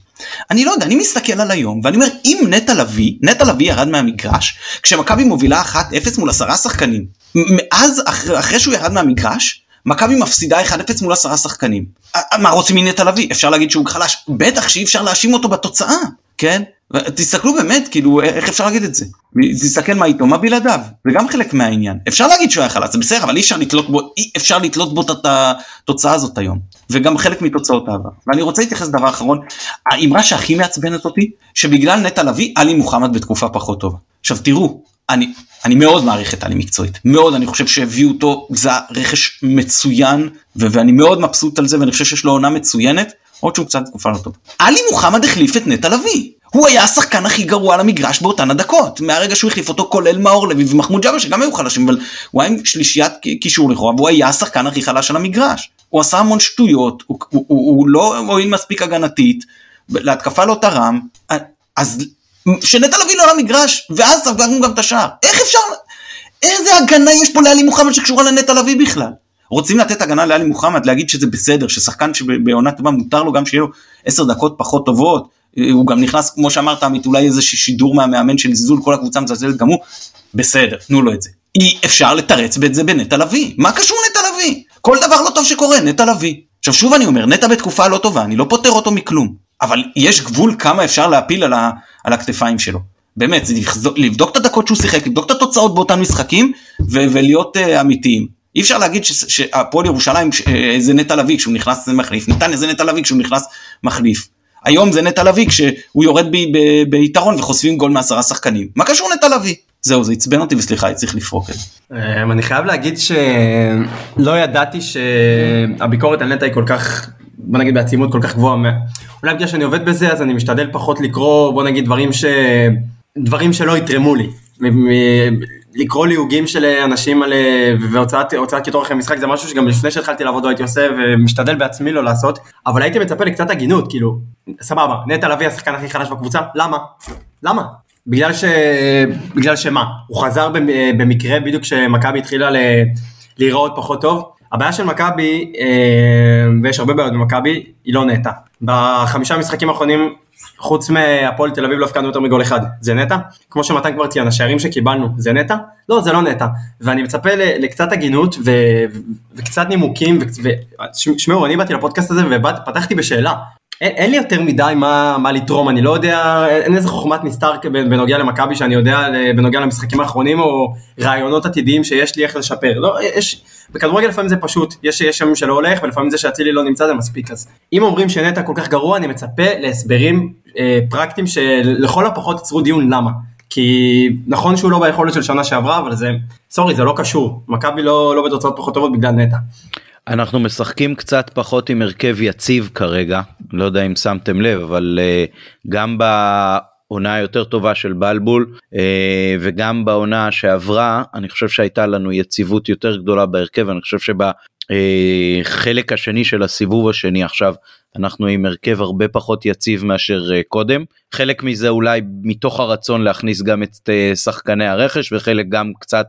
אני לא יודע, אני מסתכל על היום, ואני אומר, אם נטע לביא, נטע לביא ירד מהמגרש, כשמכבי מובילה אחת אפס מול עשרה שחקנים, מאז, אחרי שהוא ירד מהמגרש, מכבי מפסידה אחד אפס מול עשרה שחקנים. מה רוצים מנטע לביא? אפשר להגיד שהוא חלש? בטח שאי אפשר להאשים אותו בתוצאה, כן? תסתכלו באמת, כאילו, איך אפשר להגיד את זה? תסתכל מה איתו, מה בלעדיו? זה גם חלק מהעניין. אפשר להגיד שהוא היה חלש, זה בסדר, אבל אי אפשר לתלות בו, אי אפשר לתלות בו את התוצאה הזאת היום. וגם חלק מתוצאות העבר. ואני רוצה להתייחס לדבר האחרון, האמרה שהכי מעצבנת אותי, שבגלל נטע לביא, עלי מוחמד בתקופה פחות טובה. עכשיו תראו, אני, אני מאוד מעריך את עלי מקצועית, מאוד, אני חושב שהביאו אותו, זה רכש מצוין, ו- ואני מאוד מבסוט על זה, ואני חושב שיש לו עונה מצוינת, עוד שהוא קצת תקופה לא טוב. עלי מוחמד החליף את נטע לביא. הוא היה השחקן הכי גרוע על המגרש באותן הדקות, מהרגע שהוא החליף אותו כולל מאור לוי ומחמוד ג'אבר, שגם היו חלשים, אבל הוא היה עם שלישיית קישור לכאורה, והוא היה השחקן הכי חלש על המגרש. הוא עשה המון שטויות, הוא, הוא, הוא, הוא לא הועיל מספיק הגנתית, להתקפה לא תרם, אז שנטע לביא לא על המגרש, ואז ספגנו גם את השער. איך אפשר? איזה הגנה יש פה לעלי מוחמד שקשורה לנטע לביא בכלל? רוצים לתת הגנה לעלי מוחמד, להגיד שזה בסדר, ששחקן שבעונה טובה מותר לו גם שיהיה לו עשר דקות פחות טובות, הוא גם נכנס, כמו שאמרת, עמית, אולי איזה שידור מהמאמן של זיזול, כל הקבוצה מצלצלת גם הוא, בסדר, תנו לו את זה. אי אפשר לתרץ את זה בנטע לביא. מה קשור נטע לביא? כל דבר לא טוב שקורה, נטע לביא. עכשיו שוב אני אומר, נטע בתקופה לא טובה, אני לא פותר אותו מכלום, אבל יש גבול כמה אפשר להפיל על, ה, על הכתפיים שלו. באמת, זה לבדוק את הדקות שהוא שיחק, לבדוק את התוצאות באותן משחקים, ו- ולהיות uh, אמיתיים. אי אפשר להגיד שהפועל ירושלים זה נטע לביא כשהוא נכנס מחליף, נתניה זה נטע לביא כשהוא נכנס מחליף, היום זה נטע לביא כשהוא יורד ביתרון וחושפים גול מעשרה שחקנים. מה קשור נטע לביא? זהו, זה עצבן אותי וסליחה, צריך לפרוק את זה. אני חייב להגיד שלא ידעתי שהביקורת על נטע היא כל כך, בוא נגיד בעצימות כל כך גבוהה, אולי בגלל שאני עובד בזה אז אני משתדל פחות לקרוא, בוא נגיד דברים ש... דברים שלא יתרמו לי, לקרוא ליוגים של אנשים על, והוצאת, הוצאת כתורך למשחק, זה משהו שגם לפני שהתחלתי לעבוד לא הייתי עושה, ומשתדל בעצמי לא לעשות, אבל הייתי מצפה לקצת הגינות, כאילו, סבבה, נטע לביא השחקן הכי חלש בקבוצה, למה? למה? בגלל ש... בגלל שמה? הוא חזר במקרה בדיוק שמכבי התחילה ל... להיראות פחות טוב, הבעיה של מכבי, ויש הרבה בעיות במכבי, היא לא נטע. בחמישה משחקים האחרונים, חוץ מהפועל תל אביב לא הפקדנו יותר מגול אחד, זה נטע? כמו שמתן כבר ציין, השערים שקיבלנו, זה נטע? לא, זה לא נטע. ואני מצפה לקצת הגינות, וקצת נימוקים, שמעו, אני באתי לפודקאסט הזה, ופתחתי בשאלה, אין לי יותר מדי מה לתרום, אני לא יודע, אין איזה חוכמת נסתר בנוגע למכבי, שאני יודע בנוגע למשחקים האחרונים, או רעיונות עתידיים שיש לי איך לשפר, לא, יש... בכדורגל לפעמים זה פשוט, יש שם שלא הולך, ולפעמים זה שהצילי לא נמצא, זה מספיק. אז אם אומרים שנטע כל כך גרוע, אני מצפה להסברים אה, פרקטיים, שלכל הפחות יצרו דיון למה. כי נכון שהוא לא ביכולת של שנה שעברה, אבל זה, סורי, זה לא קשור. מכבי לא, לא בתוצאות פחות טובות בגלל נטע. אנחנו משחקים קצת פחות עם הרכב יציב כרגע, לא יודע אם שמתם לב, אבל אה, גם ב... עונה יותר טובה של בלבול, וגם בעונה שעברה, אני חושב שהייתה לנו יציבות יותר גדולה בהרכב, אני חושב שבחלק השני של הסיבוב השני עכשיו, אנחנו עם הרכב הרבה פחות יציב מאשר קודם, חלק מזה אולי מתוך הרצון להכניס גם את שחקני הרכש, וחלק גם קצת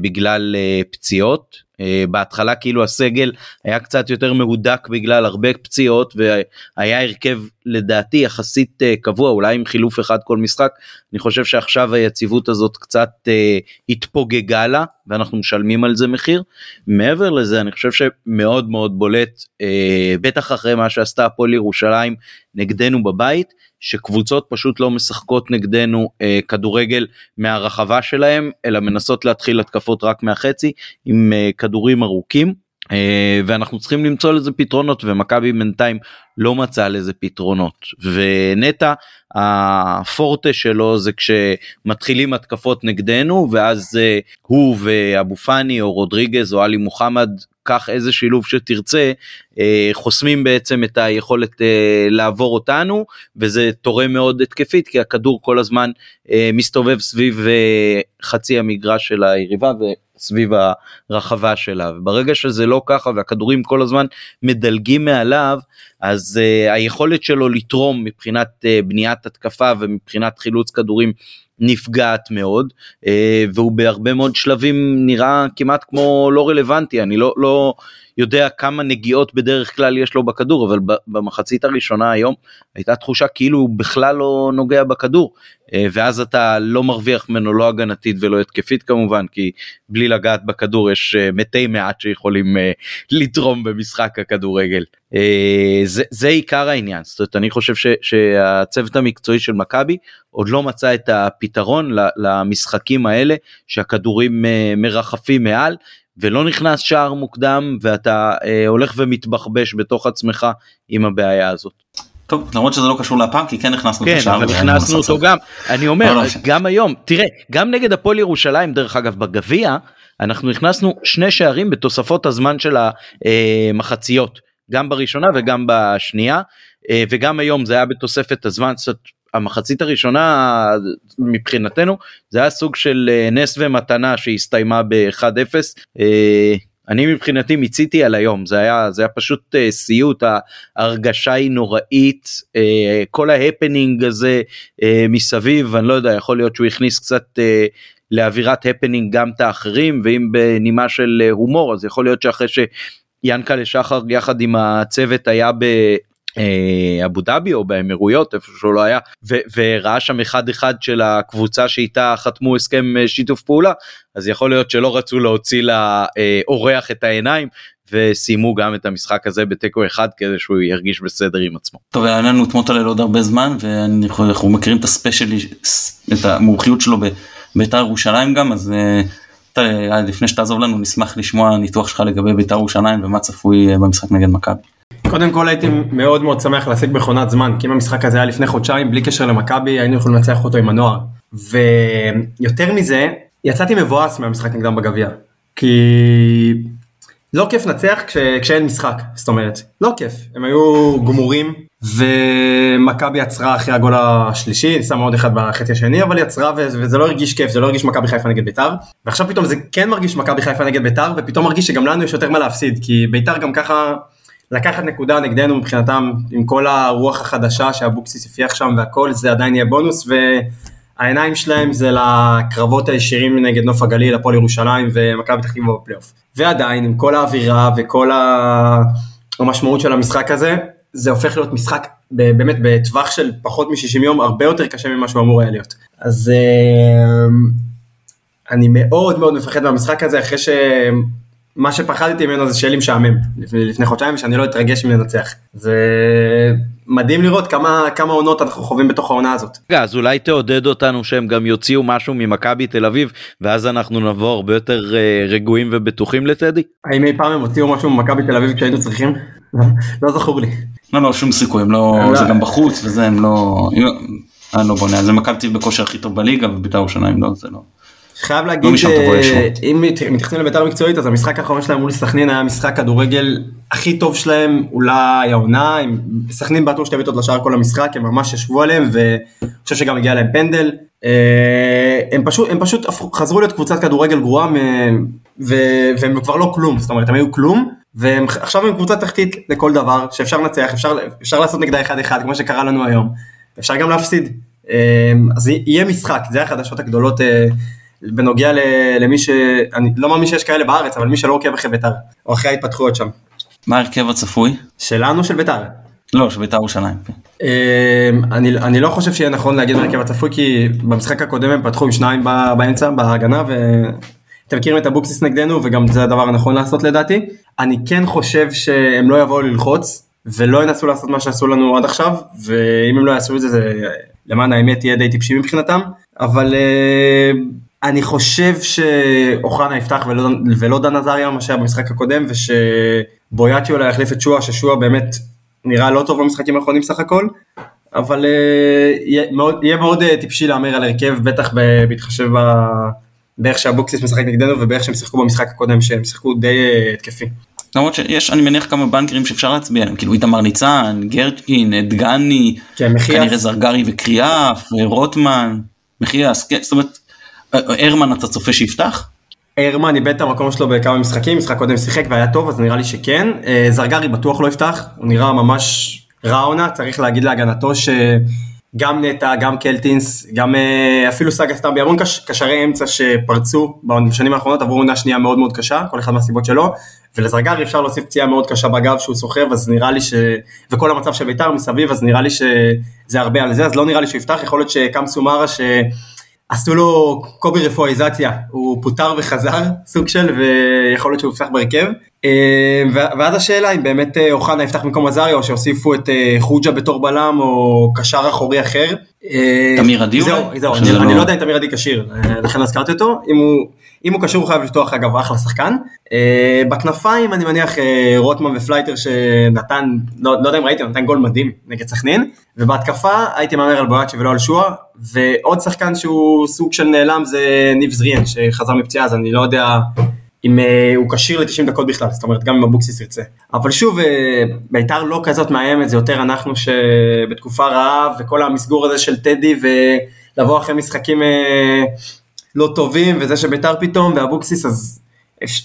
בגלל פציעות, בהתחלה כאילו הסגל היה קצת יותר מהודק בגלל הרבה פציעות, והיה הרכב לדעתי יחסית קבוע, אולי עם חילוף אחד כל משחק, אני חושב שעכשיו היציבות הזאת קצת התפוגגה לה, ואנחנו משלמים על זה מחיר, מעבר לזה אני חושב שמאוד מאוד בולט, בטח אחרי מה שעשתה הפועל ירושלים נגדנו בבית, שקבוצות פשוט לא משחקות נגדנו אה, כדורגל מהרחבה שלהם, אלא מנסות להתחיל התקפות רק מהחצי, עם אה, כדורים ארוכים, אה, ואנחנו צריכים למצוא לזה פתרונות, ומכבי בינתיים לא מצא לזה פתרונות, ונטע, הפורטה שלו זה כשמתחילים התקפות נגדנו, ואז אה, הוא ואבו פני, או רודריגז, או עלי מוחמד, כך איזה שילוב שתרצה, חוסמים בעצם את היכולת לעבור אותנו, וזה תורם מאוד התקפית, כי הכדור כל הזמן מסתובב סביב חצי המגרש של היריבה, וסביב הרחבה שלה, וברגע שזה לא ככה, והכדורים כל הזמן מדלגים מעליו, אז היכולת שלו לתרום מבחינת בניית התקפה, ומבחינת חילוץ כדורים, נפגעת מאוד, והוא בהרבה מאוד שלבים נראה כמעט כמו לא רלוונטי, אני לא, לא יודע כמה נגיעות בדרך כלל יש לו בכדור, אבל במחצית הראשונה היום הייתה תחושה כאילו הוא בכלל לא נוגע בכדור, ואז אתה לא מרוויח ממנו לא הגנתית ולא התקפית כמובן, כי בלי לגעת בכדור יש מתי מעט שיכולים לתרום במשחק הכדורגל. זה, זה עיקר העניין, זאת אומרת אני חושב ש, שהצוות המקצועי של מכבי עוד לא מצא את הפתרון למשחקים האלה שהכדורים מרחפים מעל, ולא נכנס שער מוקדם, ואתה אה, הולך ומתבחבש בתוך עצמך עם הבעיה הזאת. טוב, למרות שזה לא קשור להפעם, כי כן נכנסנו כן, את השער. כן, אבל נכנסנו אותו גם. אני אומר, לא גם היום, תראה, גם נגד הפועל ירושלים, דרך אגב, בגביע, אנחנו נכנסנו שני שערים בתוספות הזמן של המחציות, גם בראשונה וגם בשנייה, וגם היום זה היה בתוספת הזמן, זאת אומרת, המחצית הראשונה מבחינתנו, זה היה סוג של נס ומתנה שהסתיימה ב-אחד אפס, אני מבחינתי מיציתי על היום, זה היה, זה היה פשוט סיוט, ההרגשה היא נוראית, כל ההפנינג הזה מסביב, אני לא יודע, יכול להיות שהוא הכניס קצת לאווירת הפנינג גם את האחרים, ואם בנימה של הומור, אז יכול להיות שאחרי שיאנקל'ה שחר יחד עם הצוות היה ב... אבו דאבי או באמירויות איפשהו לא היה, וראה שם אחד אחד של הקבוצה שאיתה חתמו הסכם שיתוף פעולה, אז יכול להיות שלא רצו להוציא לאורח את העיניים, וסיימו גם את המשחק הזה בתיקו אחד, כדי שהוא ירגיש בסדר עם עצמו. טוב, העניין נתמות עלינו עוד הרבה זמן, ואנחנו מכירים את הספיישלי, את המומחיות שלו בבית"ר ירושלים גם, אז לפני שתעזוב לנו נשמח לשמוע ניתוח שלך לגבי בית"ר ירושלים, ומה צפוי במשחק נגד מכבי. קודם כל הייתי מאוד מאוד שמח להשיג מכונת זמן, כי אם המשחק הזה היה לפני חודשיים, בלי קשר למכבי, היינו יכולים לנצח אותו עם הנוער. ויותר מזה, יצאתי מבואס מהמשחק נגדם בגביע, כי לא כיף נצח כש... כשאין משחק, זאת אומרת, לא כיף. הם היו גמורים, ומכבי יצרה אחרי הגול השלישי, שמה עוד אחד בחצי השני, אבל יצרה, ו... וזה לא הרגיש כיף, זה לא הרגיש מכבי חיפה נגד ביתר, ועכשיו פתאום זה כן מרגיש מכבי חיפה נגד ביתר, ופתאום מרגיש שגם לנו יש יותר מה להפסיד, כי ביתר גם ככה לקחת נקודה נגדנו מבחינתם, עם כל הרוח החדשה שהבוקסיס יפיח שם והכל, זה עדיין יהיה בונוס, והעיניים שלהם זה לקרבות הישירים נגד נוף הגליל, הפועל ירושלים ומכבי פתח תקווה בפלייאוף. ועדיין, עם כל האווירה וכל המשמעות של המשחק הזה, זה הופך להיות משחק באמת בטווח של פחות מ-שישים יום, הרבה יותר קשה ממה שהוא אמור היה להיות. אז אני מאוד מאוד מפחד מהמשחק הזה, אחרי ש... מה שפחדתי ממנו זה שיהיה לי משעמם לפני חודשיים, ושאני לא אתרגש אם לנצח. זה מדהים לראות כמה, כמה עונות אנחנו חווים בתוך העונה הזאת. אז אולי תעודד אותנו שהם גם יוציאו משהו ממכבי תל אביב, ואז אנחנו נבוא הרבה יותר רגועים ובטוחים לטדי. האם אי פעם הם הוציאו משהו ממכבי תל אביב כשהיינו צריכים? לא זכור לי. לא, לא, שום סיכוי, זה גם בחוץ, וזה הם לא... אני לא בונה, זה מכבי בכושר הכי טוב בליגה, ובית"ר ירושלים לא, זה לא... חייב להגיד, אם מתכנן לבית"ר מקצועית, אז המשחק האחרון שלהם מול סכנין היה משחק כדורגל הכי טוב שלהם, אולי העונה, סכנין בעטו שתי בעיטות לשער כל המשחק, הם ממש ישבו עליהם, ואני חושב שגם הגיע להם פנדל, הם פשוט, הם פשוט חזרו להיות קבוצת כדורגל גרועה, והם כבר לא כלום, זאת אומרת, הם היו כלום, ועכשיו הם קבוצה תחתית לכל דבר, שאפשר לנצח, אפשר, אפשר לעשות נגדה אחד אחד, כמו שקרה לנו היום, אפשר גם להפסיד, אז יהיה משחק, זה החדשות הגדולות בנוגע למי ש... אני לא מאמין שיש כאלה בארץ, אבל מי שלא עוקב אחרי בית"ר, או אחרי ההתפתחויות שם. מה הרכב הצפוי? שלנו של בית"ר? לא, של בית"ר ירושלים. אני, אני לא חושב שיהיה נכון להגיד הרכב הצפוי, כי במשחק הקודם הם פתחו עם שניים באמצע, בהגנה, ואתם מכירים את הבוקסיס נגדנו, וגם זה הדבר הנכון לעשות לדעתי. אני כן חושב שהם לא יבואו ללחוץ, ולא ינסו לעשות מה שעשו לנו עד עכשיו, ואם הם לא יעשו את זה, זה למען האמת יהיה די טיפשים מבחינתם, אבל... אני חושב שאוכנה יפתח ולא, ולא דן עזריה, מה שהיה במשחק הקודם, ושבויאצ'י אולי יחליף את שואה, ששואה באמת נראה לא טוב במשחקים האחרונים סך הכל, אבל יהיה מאוד, יהיה מאוד טיפשי להמר על הרכב, בטח בהתחשב באיך שהבוקסיס משחק נגדנו, ובאיך שהם שיחקו במשחק הקודם, שהם שיחקו די התקפי. למרות שיש, אני מניח כמה בנקרים שאפשר להצביע, כאילו איתמר ניצן, גרטקין, דגני, כנראה זרגרי וקריאף, ורוטמן, מחייס, זאת אומרת, הרמן אתה צופה שיפתח? הרמן איבד את המקום שלו בכמה משחקים, משחק קודם שיחק והיה טוב, אז נראה לי שכן. זרגרי בטוח לא יפתח, הוא נראה ממש ראונה, צריך להגיד להגנתו שגם נטע, גם קלטינס, גם אפילו סגה סטאמבי, המון קשרי אמצע שפרצו בשנים האחרונות, עברו עונה שנייה מאוד מאוד קשה, כל אחד מהסיבות שלו, ולזרגרי אפשר להוסיף פציעה מאוד קשה בגב שהוא סוחב, אז נראה לי ש... וכל המצב של ביתר מסביב, אז נראה לי שזה הרבה על זה, אז לא נראה לי שהוא יפתח, יכול להיות שקם סומרה שעשו לו קובי רפואיזציה, הוא פוטר וחזר, סוג של, ויכול להיות שהוא יפתח ברכב, ואז השאלה אם באמת אוחנה יפתח מקום עזריה, או שהוסיפו את חוג'ה בתור בלם, או קשר אחורי אחר. תמיר עדי אולי? זהו, אני לא יודע אם תמיר עדי כשיר, לכן הזכרתי אותו, אם הוא... אם הוא קשור הוא חייב לפתוח, אגב, אחלה שחקן. בכנפיים אני מניח רוטמן ופלייטר שנתן, לא, לא יודע אם ראיתם, נתן גול מדהים נגד סכנין, ובהתקפה הייתי מאמר על בויאצ'ה ולא על שועה, ועוד שחקן שהוא סוג של נעלם זה ניב זריאן שחזר מפציעה, אז אני לא יודע אם הוא כשיר ל-תשעים דקות בכלל, זאת אומרת גם אם הבוקסיס ירצה. אבל שוב, ביתר לא כזאת מאיימת, זה יותר אנחנו שבתקופה רעה, וכל המסגור הזה של טדי, ולבוא אחרי משחקים... לא טובים, וזה שביתר פתאום, והבוקסיס, אז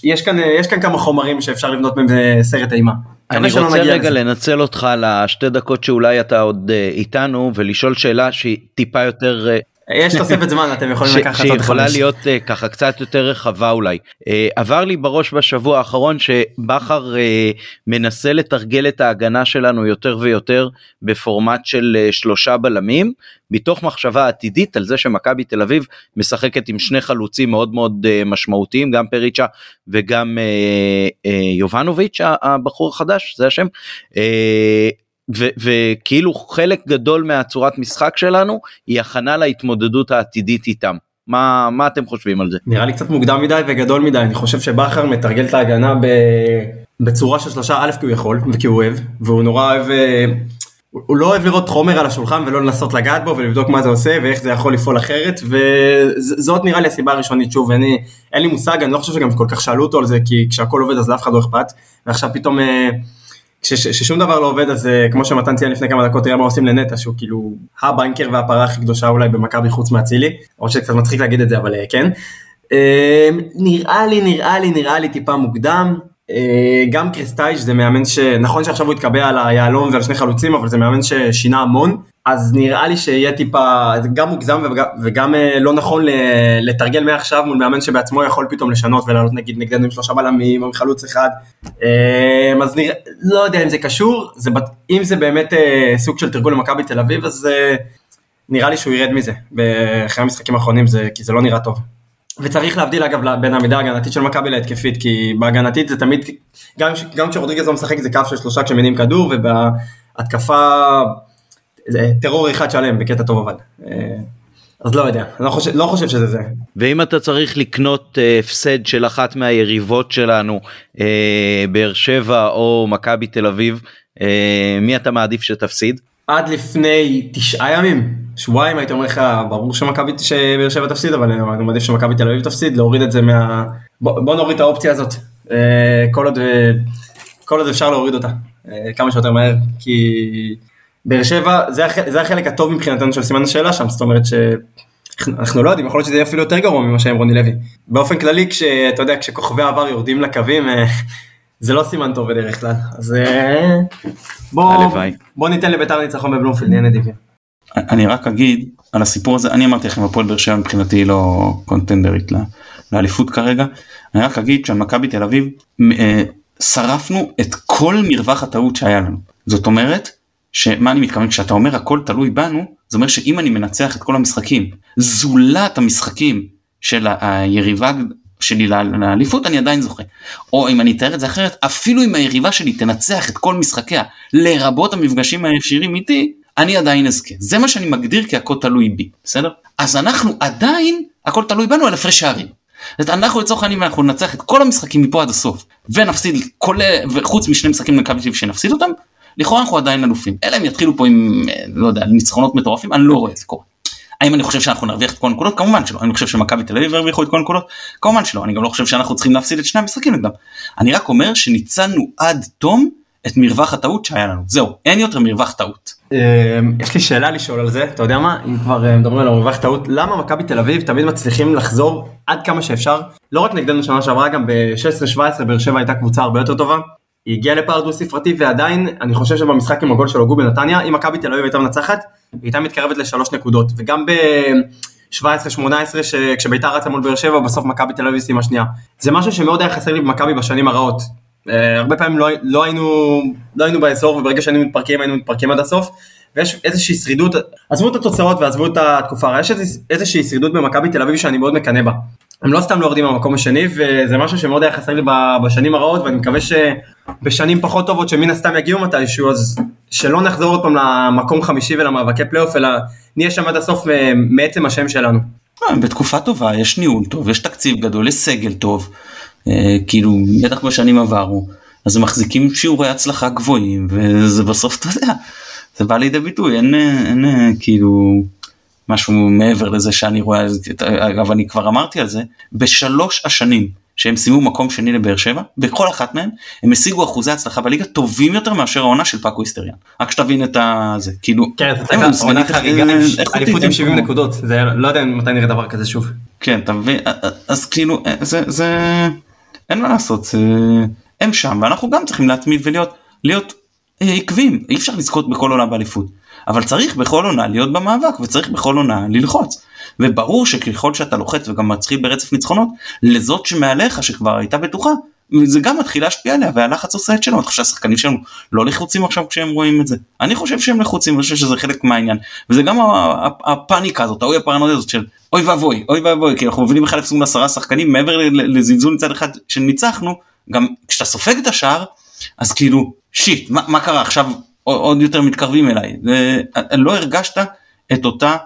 יש כאן, יש כאן כמה חומרים שאפשר לבנות מהם סרט אימה. אני רוצה רגע לנצל אותך על השתי דקות שאולי אתה עוד איתנו, ולשאול שאלה שהיא טיפה יותר... יש תוספת זמן, אתם יכולים לקחת עוד חמש. שיכולה להיות ככה קצת יותר רחבה אולי. עבר לי בראש בשבוע האחרון שבחר מנסה לתרגל את ההגנה שלנו יותר ויותר בפורמט של שלושה בלמים, מתוך מחשבה עתידית על זה שמכבי תל אביב משחקת עם שני חלוצים מאוד מאוד משמעותיים, גם פריצ'ה וגם יובנוביץ' הבחור החדש, זה השם, וכאילו חלק גדול מהצורת משחק שלנו היא הכנה להתמודדות העתידית איתם. מה, מה אתם חושבים על זה? נראה לי קצת מוקדם מדי וגדול מדי, אני חושב שבחר מתרגל את ההגנה בצורה של שלושה א' כי הוא יכול וכי הוא אוהב, והוא נורא אוהב, הוא לא אוהב לראות חומר על השולחן ולא לנסות לגעת בו ולבדוק מה זה עושה ואיך זה יכול לפעול אחרת, וזאת נראה לי הסיבה הראשונית. שוב, אני, אין לי מושג, אני לא חושב שגם כל כך שאלו אותו על זה, כי כשהכל עובד אז לאף אחד לא אכפת, ועכשיו פתאום... כששום דבר לא עובד, אז כמו שמתן ציין לפני כמה דקות, תראה מה עושים לנטע, שהוא כאילו הבנקר והפרה הכי קדושה אולי במכבי חוץ מהצילי, או שקצת מצחיק להגיד את זה, אבל כן. נראה לי, נראה לי, נראה לי טיפה מוקדם, גם קריסטייג' זה מאמן שנכון שעכשיו הוא התקבע על היעלון ועל שני חלוצים, אבל זה מאמן ששינה המון, אז נראה לי שיהיה טיפה, גם מוגזם וגם לא נכון לתרגל מעכשיו מול מאמן שבעצמו יכול פתאום לשנות ולעלות נגיד נגדנו עם שלושה בלמים או עם חלוץ אחד, אז נראה, לא יודע אם זה קשור, אם זה באמת סוג של תרגול למכבי תל אביב, אז נראה לי שהוא ירד מזה, אחרי המשחקים האחרונים, כי זה לא נראה טוב. וצריך להבדיל אגב בין העמידה ההגנתית של מכבי להתקפית, כי בהגנתית זה תמיד, גם, גם כשרודריגז לא משחק זה קו של שלושה כשמניעים כדור, ובהתקפה זה טרור אחד שלם בקטע טוב אבל. אז לא יודע, לא חושב, לא חושב שזה זה. ואם אתה צריך לקנות הפסד של אחת מהיריבות שלנו, באר שבע או מכבי תל אביב, מי אתה מעדיף שתפסיד? עד לפני תשעה ימים, שבועיים, הייתי אומר לך, ברור שמכבי באר שבע תפסיד, אבל אני מעדיף שמכבי תל אביב תפסיד, להוריד את זה מה... בוא, בוא נוריד את האופציה הזאת, כל עוד, כל עוד אפשר להוריד אותה, כמה שיותר מהר, כי באר שבע, זה, הח... זה החלק הטוב מבחינתנו של סימן השאלה שם, זאת אומרת ש... אנחנו לא יודעים, יכול להיות שזה אפילו יותר גרוע ממה שהם רוני לוי. באופן כללי, כש... אתה יודע, כשכוכבי העבר יורדים לקווים, זה לא סימן טוב בדרך כלל, אז בואו ניתן לביתר ניצחון בבלומפילד, נהיה נדיבים. אני רק אגיד על הסיפור הזה, אני אמרתי לכם, הפועל באר שבע מבחינתי לא קונטנדרית לאליפות כרגע, אני רק אגיד שמכבי תל אביב, שרפנו את כל מרווח הטעות שהיה לנו, זאת אומרת, שמה אני מתכוון, כשאתה אומר הכל תלוי בנו, זה אומר שאם אני מנצח את כל המשחקים, זולת המשחקים של היריבה שלי לאליפות, אני עדיין זוכה. או אם אני אתאר את זה אחרת, אפילו אם היריבה שלי תנצח את כל משחקיה, לרבות המפגשים הישירים איתי, אני עדיין אזכה. זה מה שאני מגדיר כי הכל תלוי בי, בסדר? אז אנחנו עדיין, הכל תלוי בנו על הפרש שערים. זאת אומרת, אנחנו לצורך העניין, אנחנו ננצח את כל המשחקים מפה עד הסוף, ונפסיד, כל, וחוץ משני משחקים למכבי תל אביב שנפסיד אותם, לכאורה אנחנו עדיין אלופים. אלה הם יתחילו פה עם, לא יודע, ניצחונות מטורפים, אני לא רואה את זה קורה. האם אני חושב שאנחנו נרוויח את כל הנקודות? כמובן שלא. אני חושב שמכבי תל אביב הרוויחו את כל הנקודות? כמובן שלא. אני גם לא חושב שאנחנו צריכים להפסיד את שני המשחקים נגדם. אני רק אומר שניצלנו עד תום את מרווח הטעות שהיה לנו. זהו, אין יותר מרווח טעות. יש לי שאלה לשאול על זה, אתה יודע מה? אם כבר מדברים על מרווח טעות, למה מכבי תל אביב תמיד מצליחים לחזור עד כמה שאפשר? לא רק נגדנו שנה שעברה, גם ב-שש עשרה שבע עשרה באר שבע הייתה קבוצה הרבה יותר טובה. היא הגיעה לפער דו ספרתי, ועדיין אני חושב שבמשחק עם הגול של אוגו בנתניה, אם מכבי תל אביב הייתה מנצחת, היא הייתה מתקרבת לשלוש נקודות, וגם ב-שבע עשרה שמונה עשרה, כשביתר רצה מול באר שבע, בסוף מכבי תל אביב סיימה שנייה. זה משהו שמאוד היה חסר לי במכבי בשנים הרעות, הרבה פעמים לא, לא היינו, לא היינו באזור, וברגע שהיינו מתפרקים, היינו מתפרקים עד הסוף, ויש איזושהי שרידות, עזבו את התוצאות ועזבו את התקופה, הרי יש איזושהי שרידות במכבי תל אביב שאני מאוד מקנא בה. הם לא סתם לא יורדים במקום השני, וזה משהו שמאוד היה חסר לי בשנים הרעות, ואני מקווה שבשנים פחות טובות שמן הסתם יגיעו מתישהו, אז שלא נחזור עוד פעם למקום חמישי ולמאבקי פלייאוף, אלא נהיה שם עד הסוף מעצם השם שלנו. בתקופה טובה, יש ניהול טוב, יש תקציב גדול, יש סגל טוב, כאילו, בטח בשנים עברו, אז מחזיקים שיעורי הצלחה גבוהים, וזה בסוף, אתה יודע, זה בא לידי ביטוי, אין, אין, כאילו, משהו מעבר לזה שאני רואה, אגב, אני כבר אמרתי על זה, בשלוש השנים שהם סיימו מקום שני לבאר שבע, בכל אחת מהם, הם השיגו אחוזי הצלחה בליגה טובים יותר מאשר העונה של פאקו היסטריאן. רק שתבין את זה, כאילו... כן, אתה תגיד, עונה חריגה, אליפות עם שבעים נקודות, זה לא יודע מתי נראה דבר כזה שוב. כן, תבין, אז כאילו, זה... אין מה לעשות, הם שם, ואנחנו גם צריכים להתמיד ולהיות עקבים, אי אפשר לזכות בכל עונה באליפות, אבל צריך בכל עונה להיות במאבק, וצריך בכל עונה ללחוץ, וברור שככל שאתה לוחץ וגם מצחיל ברצף ניצחונות, לזאת שמעליך שכבר הייתה בטוחה, זה גם מתחיל להשפיע עליה, והלחץ עושה את שלנו, אני חושב שהשחקנים שלנו לא לחוצים עכשיו כשהם רואים את זה, אני חושב שהם לחוצים, אני חושב שזה חלק מהעניין, וזה גם הפאניקה הזאת, האוי הפרנויה הזאת של אוי ואבוי, אוי ואבוי, כי אנחנו מבינים בכלל לפסום לעשרה שחקנים, מעבר לזלזול מצד אחד שניצחנו, גם כשאתה סופג את השער, אז כאילו, שיט, מה, מה קרה עכשיו, עוד יותר מתקרבים אליי, לא הרגשת את אותה,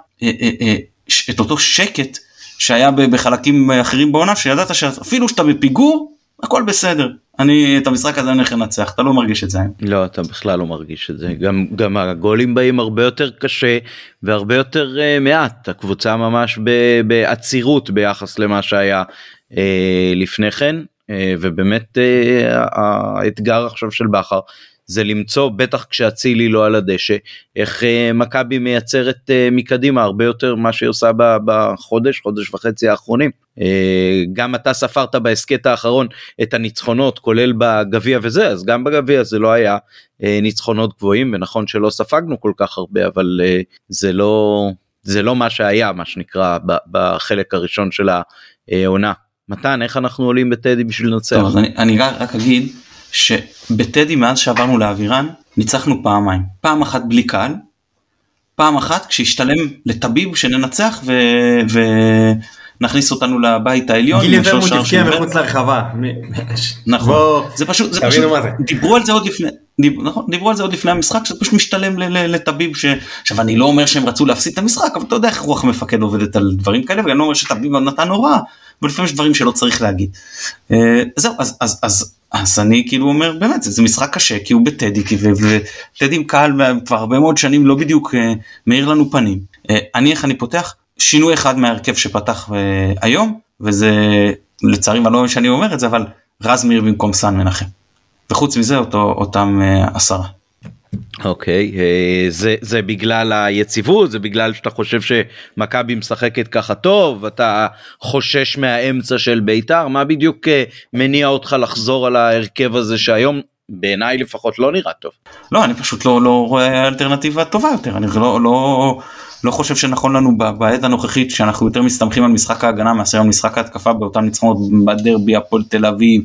את אותו שקט שהיה בחלקים אחרים בעונה, שידעת שאפילו שאתה בפיגור, הכל בסדר, אני, את המשחק הזה אני נצח, אתה לא מרגיש את זה. לא, אתה בכלל לא מרגיש את זה, גם, גם הגולים באים הרבה יותר קשה, והרבה יותר uh, מעט, הקבוצה ממש ב- בעצירות ביחס למה שהיה uh, לפני כן, uh, ובאמת uh, האתגר עכשיו של בכר, זה למצוא, בטח כשהצילי לא על הדשא, איך מכבי מייצרת מקדימה הרבה יותר מה שהיא עושה בחודש, חודש וחצי האחרונים. גם אתה ספרת בהסקט האחרון את הניצחונות, כולל בגביע וזה, אז גם בגביע זה לא היה ניצחונות גבוהים, ונכון שלא ספגנו כל כך הרבה, אבל זה לא, זה לא מה שהיה, מה שנקרא, בחלק הראשון של העונה. מתן, איך אנחנו עולים בטדי בשביל לנצח? טוב, אני, אני רק אגיד, שבטדי מאז שעברנו לאווירן ניצחנו פעמיים, פעם אחת בלי קהל, פעם אחת כשהשתלם לטביב שננצח ונכניס אותנו לבית העליון. גילי ורמוט תפקיע מחוץ לרחבה. נכון, זה פשוט, דיברו על זה עוד לפני, נכון, דיברו על זה עוד לפני המשחק, שזה פשוט משתלם לטביב, עכשיו אני לא אומר שהם רצו להפסיד את המשחק, אבל אתה יודע איך רוח מפקד עובדת על דברים כאלה, ואני לא אומר שטביב נתן הוראה, ולפעמים יש דברים שלא צריך להגיד. זהו, אז אז אני כאילו אומר, באמת, זה משחק קשה, כי הוא בטדי, וטדי עם קהל כבר הרבה מאוד שנים לא בדיוק מאיר לנו פנים. אני, איך אני פותח? שינוי אחד מהרכב שפתח היום, וזה, לצערי, לא שאני אומר את זה, אבל רז מאיר במקום סן מנחם. וחוץ מזה, אותם עשרה. אוקיי, זה בגלל היציבות, זה בגלל שאתה חושב שמכבי משחקת ככה טוב, אתה חושש מהאמצע של ביתר, מה בדיוק מניע אותך לחזור על ההרכב הזה שהיום בעיניי לפחות לא נראה טוב? לא, אני פשוט לא רואה אלטרנטיבה טובה יותר, אני לא חושב שנכון לנו בעת הנוכחית שאנחנו יותר מסתמכים על משחק ההגנה מאשר על משחק ההתקפה באותם ניצחונות בדרבי, הפועל תל אביב,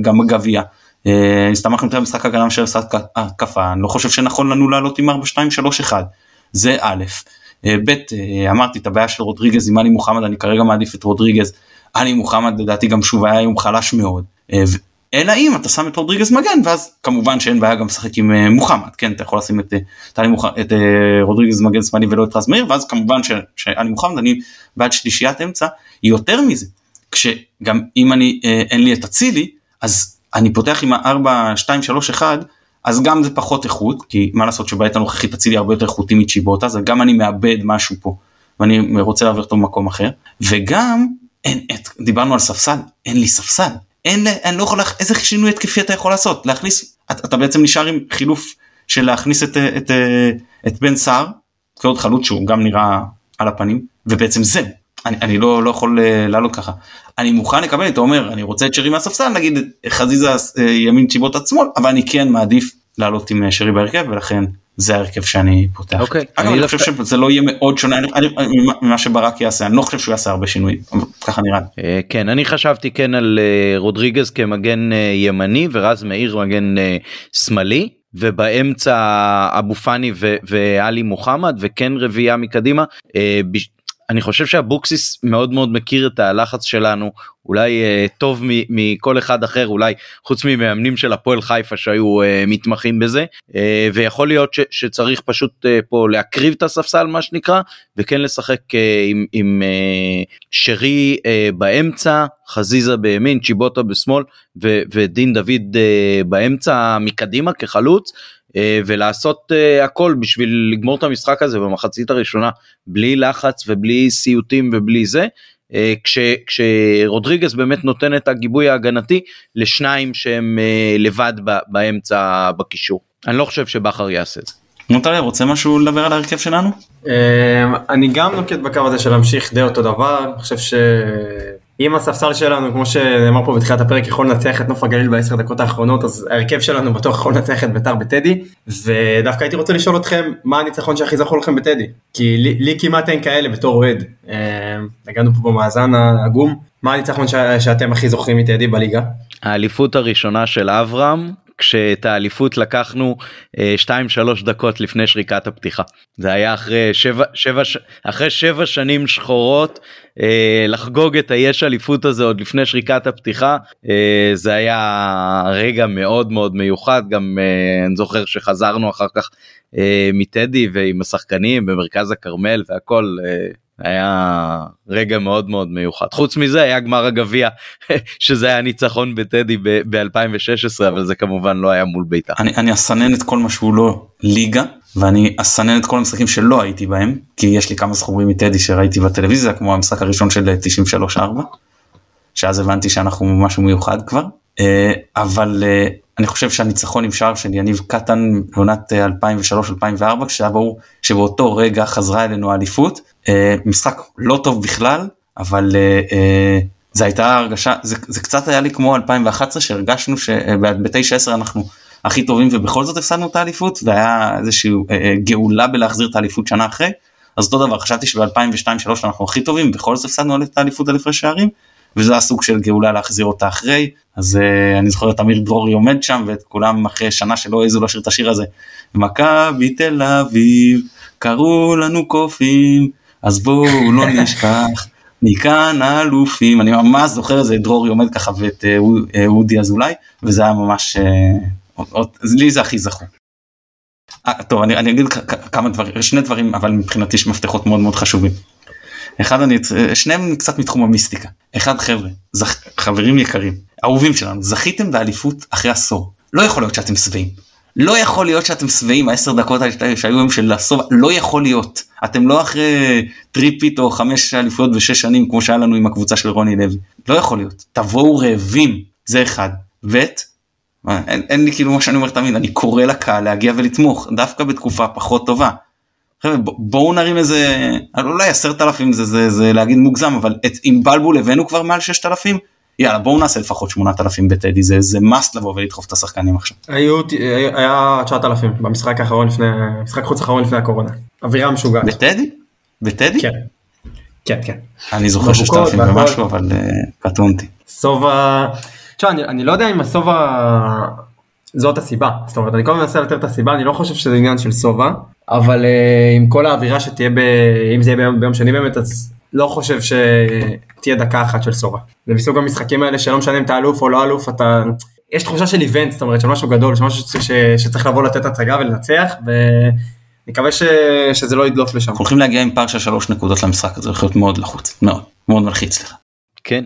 גם בגביע. הסתמכנו יותר במשחק הגנה של סעת התקפה, אני לא חושב שנכון לנו לעלות עם ארבע שתיים שלוש אחת, זה א', ב', אמרתי את הבעיה של רודריגז עם עלי מוחמד, אני כרגע מעדיף את רודריגז, עלי מוחמד לדעתי גם שוב היה היום חלש מאוד, אלא אם אתה שם את רודריגז מגן, ואז כמובן שאין בעיה גם לשחק עם מוחמד, כן, אתה יכול לשים את, את רודריגז מגן סמאלי ולא את רז מאיר, ואז כמובן שעלי מוחמד, אני בעד שלישיית אמצע, יותר מזה, כשגם אם אני, אין לי את הצילי, אז אני פותח עם ה-ארבע שתיים שלוש אחת, אז גם זה פחות איכות, כי מה לעשות שבעת הנוכחית הצילי הרבה יותר איכותי מצ'יבוטה, אז גם אני מאבד משהו פה, ואני רוצה להעביר אותו במקום אחר, וגם, אין, דיברנו על ספסל, אין לי ספסל, אין, אין, לא יכול, איזה שינוי התקפי אתה יכול לעשות, להכניס, אתה בעצם נשאר עם חילוף של להכניס את, את, את, את בן סער, כעוד חלוץ שהוא גם נראה על הפנים, ובעצם זה, אני, אני לא, לא יכול לעלות ככה, אני מוכן לקבל, אתה אומר, אני רוצה את שרי מהספסל, נגיד חזיזה ימין צ'יבות עצמו, אבל אני כן מעדיף לעלות עם שרי בהרכב, ולכן זה הרכב שאני פותח. אוקיי. אגב, אני חושב שזה לא יהיה מאוד שונה ממה שברק יעשה, אני לא חושב שהוא יעשה הרבה שינויים, ככה נראה. כן, אני חשבתי כן על רודריגז כמגן ימני, ורז מאיר מגן שמאלי, ובאמצע אבו פני ואלי מוחמד, וכן רביעה מקדימה. אני חושב שהבוקסיס מאוד מאוד מכיר את הלחץ שלנו, אולי טוב מכל אחד אחר, אולי חוץ ממאמנים של הפועל חיפה שהיו מתמחים בזה, ויכול להיות שצריך פשוט פה להקריב את הספסל מה שנקרא, וכן לשחק עם שרי באמצע, חזיזה בימין, צ'יבוטה בשמאל, ודין דוד באמצע מקדימה כחלוץ, ולעשות הכל בשביל לגמור את המשחק הזה במחצית הראשונה, בלי לחץ ובלי סיוטים ובלי זה, כשרודריגז באמת נותן את הגיבוי ההגנתי לשניים שהם לבד באמצע בקישור. אני לא חושב שבחר יעשה את זה. מוטליה, רוצה משהו לדבר על ההרכב שלנו? אני גם נוקט בקו הזה של להמשיך די אותו דבר, אני חושב ש... אם הספסל שלנו, כמו שנאמר פה בתחילת הפרק, יכול לנצח את נוף הגליל בעשר דקות האחרונות, אז הרכב שלנו בטוח יכול לנצח את ביתר בטדי, ודווקא הייתי רוצה לשאול אתכם, מה הניצחון שהכי זכור לכם בטדי? כי לי, לי כמעט אין כאלה בתור אוהד, הגענו פה במאזן העגום, מה הניצחון ש, שאתם הכי זוכרים מטדי בליגה? האליפות הראשונה של אברהם, כשאת האליפות לקחנו שתיים שלוש דקות לפני שריקת הפתיחה. זה היה אחרי שבע, שבע, אחרי שבע שנים שחורות, לחגוג את היש אליפות הזה עוד לפני שריקת הפתיחה, זה היה רגע מאוד מאוד מיוחד, גם אני זוכר שחזרנו אחר כך מטדי ועם השחקנים במרכז הכרמל והכל, היה רגע מאוד מאוד מיוחד. חוץ מזה היה גמר הגביע, שזה היה ניצחון בטדי ב-אלפיים ושש עשרה, אבל זה כמובן לא היה מול ביתה. אני, אני אסנן את כל מה שהוא לא ליגה, ואני אסנן את כל המשחקים שלא הייתי בהם, כי יש לי כמה זכורים מטדי שראיתי בטלוויזיה, כמו המשחק הראשון של תשעים ושלוש ארבע, שאז הבנתי שאנחנו משהו מיוחד כבר, אבל אני חושב שהניצחון עם שער של יניב קטן, בעונת אלפיים ושלוש אלפיים וארבע, כשהוא שבאותו רגע חזרה אלינו האליפות, משחק לא טוב בכלל, אבל זה הייתה הרגשה, זה, זה קצת היה לי כמו אלפיים ואחת עשרה, שהרגשנו שב-תשע עשרה אנחנו הכי טובים, ובכל זאת הפסדנו את האליפות, והיה איזושהי גאולה בלהחזיר את האליפות שנה אחרי, אז אותו דבר, חשבתי שב-אלפיים ושתיים אלפיים ושלוש אנחנו הכי טובים, בכל זאת הפסדנו את האליפות על הפרש שערים, וזה הסוג של גאולה להחזיר אותה אחרי, אז uh, אני זוכר את אמיר דרורי עומד שם, ואת כולם אחרי שנה שלא איזו לשיר את השיר הזה, מכבי תל אביב, קראו לנו קופים, אז בואו לא נשכח, מכאן אלופים, אני ממש זוכר את זה, דרורי עומד ככה ואת uh, אודי אזולאי, וזה היה ממש, uh, עוד, לי זה הכי זכור. 아, טוב, אני, אני אגיד כמה דברים, שני דברים, אבל מבחינתי שמפתחות מאוד מאוד חשובים. אחד, אני, שניהם קצת מתחום המיסטיקה. אחד, חבר'ה, זכ... חברים יקרים, אהובים שלנו, זכיתם באליפות אחרי עשור. לא יכול להיות שאתם שבעים. לא יכול להיות שאתם שבעים, העשר דקות שהיו הם של עשור, לא יכול להיות. אתם לא אחרי טריפית או חמש אליפויות ושש שנים, כמו שהיה לנו עם הקבוצה של רוני לוי. לא יכול להיות. תבואו רעבים. זה אחד. ואת, אין, אין לי כאילו מה שאני אומר תמיד, אני קורא לקהל להגיע ולתמוך, דווקא בתקופה פחות טובה. חבר'ה, בואו נרים איזה, אולי עשרת אלפים זה, זה, זה להגיד מוגזם, אבל את, אם בלבול הבאנו כבר מעל ששת אלפים, יאללה, בואו נעשה לפחות שמונת אלפים בטדי, זה, זה מס לבוא ולדחוף את השחקנים עכשיו. היו, היה תשעת אלפים במשחק האחרון לפני, משחק חוץ האחרון לפני הקורונה. אווירה משוגעת. בטדי? בטדי? כן. כן, כן. אני זוכר ששת אלפים ומשהו, אבל קטונתי. סובה, תשמע, אני, אני לא יודע אם הסובה... זאת הסיבה, זאת אומרת, אני כל מנסה לתת את הסיבה, אני לא חושב שזה עניין של סובה, אבל עם כל האווירה שתהיה, אם זה יהיה ביום שני באמת, אז לא חושב שתהיה דקה אחת של סובה. זה מסוג המשחקים האלה שלא משנה אם אתה אלוף או לא אלוף, יש תחושה של איבנט, זאת אומרת, של משהו גדול, של משהו שצריך לבוא לתת הצגה ולנצח, ונקווה שזה לא ידלוף לשם. הולכים להגיע עם פער של שלוש נקודות למשחק, זה הולך להיות מאוד לחוץ, מאוד, מאוד מלחיץ לך. כן,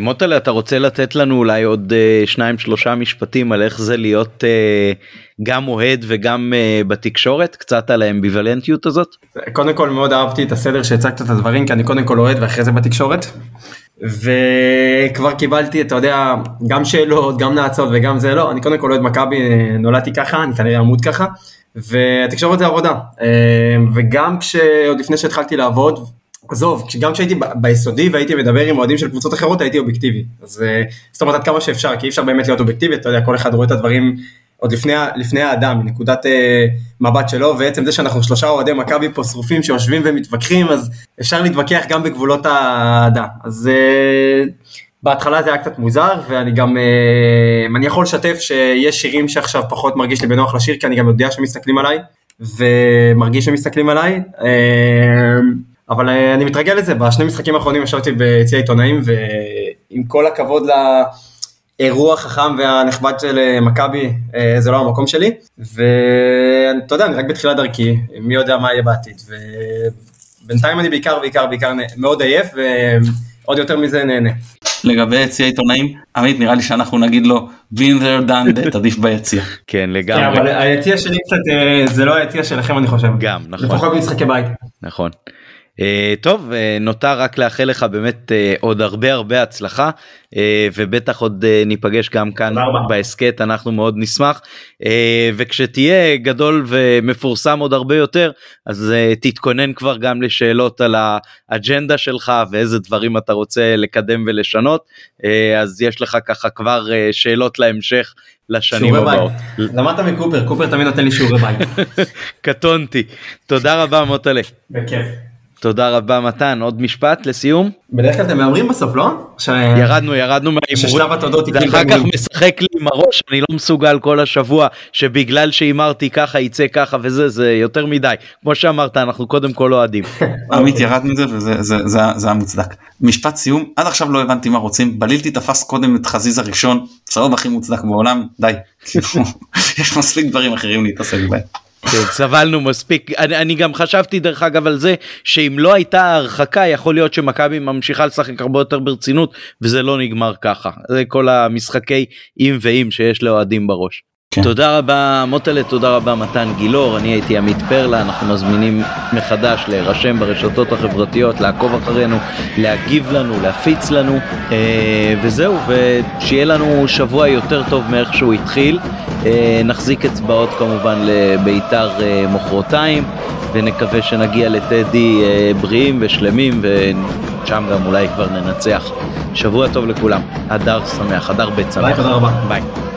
מוטלה, אתה רוצה לתת לנו אולי עוד שניים שלושה משפטים על איך זה להיות גם אוהד וגם בתקשורת, קצת על האמביוולנטיות הזאת? קודם כל מאוד אהבתי את הסדר שהצגת את הדברים, כי אני קודם כל אוהד ואחרי זה בתקשורת, וכבר קיבלתי, אתה יודע, גם שאלות, גם נעצות וגם זה לא, אני קודם כל אוהד מכבי, נולדתי ככה, אני כנראה עמוד ככה, והתקשורת זה עבודה, וגם כשעוד לפני שהתחלתי לעבוד, עזוב, גם כשהייתי ביסודי והייתי מדבר עם אוהדים של קבוצות אחרות, הייתי אובייקטיבי. אז, זאת אומרת, עד כמה שאפשר, כי אי אפשר באמת להיות אובייקטיבי, אתה יודע, כל אחד רואה את הדברים עוד לפני, לפני האדם, מנקודת אה, מבט שלו, ועצם זה שאנחנו שלושה אוהדי מכבי פה שרופים שיושבים ומתווכחים, אז אפשר להתווכח גם בגבולות האדם. אז אה, בהתחלה זה היה קצת מוזר, ואני גם, אה, אני יכול לשתף שיש שירים שעכשיו פחות מרגיש לי בנוח לשיר, כי אני גם יודע שמסתכלים עליי, ומרגיש שמסתכלים עליי, אה, אבל אה, אני מתרגל לזה. בשני משחקים האחרונים ישבתי ביציע עיתונאים, ועם כל הכבוד ל... אירוע חכם והנכבד של מכבי, זה לא המקום שלי, ואתה יודע, אני רק בתחילת דרכי, מי יודע מה יהיה בעתיד, ובינתיים אני בעיקר, בעיקר, בעיקר מאוד עייף, ועוד יותר מזה נהנה. לגבי יציע עיתונאים, עמית, נראה לי שאנחנו נגיד לו, been there done that, עדיף ביציע. כן, לגמרי. אבל היציע שלי קצת, זה לא היציע שלכם, אני חושב. גם, נכון. לפחות במשחקי בית. נכון. טוב, נותר רק לאחל לך באמת עוד הרבה הרבה הצלחה, ובטח עוד ניפגש גם כאן בהסקט, אנחנו מאוד נשמח, וכשתהיה גדול ומפורסם עוד הרבה יותר, אז תתכונן כבר גם לשאלות על האג'נדה שלך, ואיזה דברים אתה רוצה לקדם ולשנות, אז יש לך ככה כבר שאלות להמשך לשנים הבאות. למדת מקופר, קופר תמיד נותן לי שיעורי בית. קטונתי, תודה רבה מוטלה. בכיף. תודה רבה מתן, עוד משפט לסיום? בדרך כלל אתם מאמרים בסוף, לא? ש... ירדנו, ירדנו מהאימורים, ואחר כך משחק לי עם הראש, אני לא מסוגל כל השבוע, שבגלל שאימרתי ככה, יצא ככה וזה, זה יותר מדי. כמו שאמרת, אנחנו קודם כל אוהדים. עמית, ירדנו את זה, וזה המוצדק. משפט סיום, עד עכשיו לא הבנתי מה רוצים, בלילתי תפס קודם את חזיז הראשון, סבב הכי מוצדק בעולם, די. יש מספיק דברים אחרים להתעסק בהם. סבלנו מספיק, אני, אני גם חשבתי דרך אגב על זה, שאם לא הייתה הרחקה, יכול להיות שמכבי ממשיכה לשחק הרבה יותר ברצינות, וזה לא נגמר ככה, זה כל המשחקי עם ועם שיש לאוהדים בראש. כן. תודה רבה מוטלה, תודה רבה מתן גילור, אני הייתי עמית פרלה, אנחנו מזמינים מחדש להירשם ברשתות החברתיות, לעקוב אחרינו, להגיב לנו, להפיץ לנו, וזהו, ושיהיה לנו שבוע יותר טוב מאיך שהוא התחיל, נחזיק אצבעות כמובן לביתר מוחרתיים, ונקווה שנגיע לטדי בריאים ושלמים, ושם גם אולי כבר ננצח. שבוע טוב לכולם, אדר שמח, אדר בצמח. ביי, תודה רבה. ביי.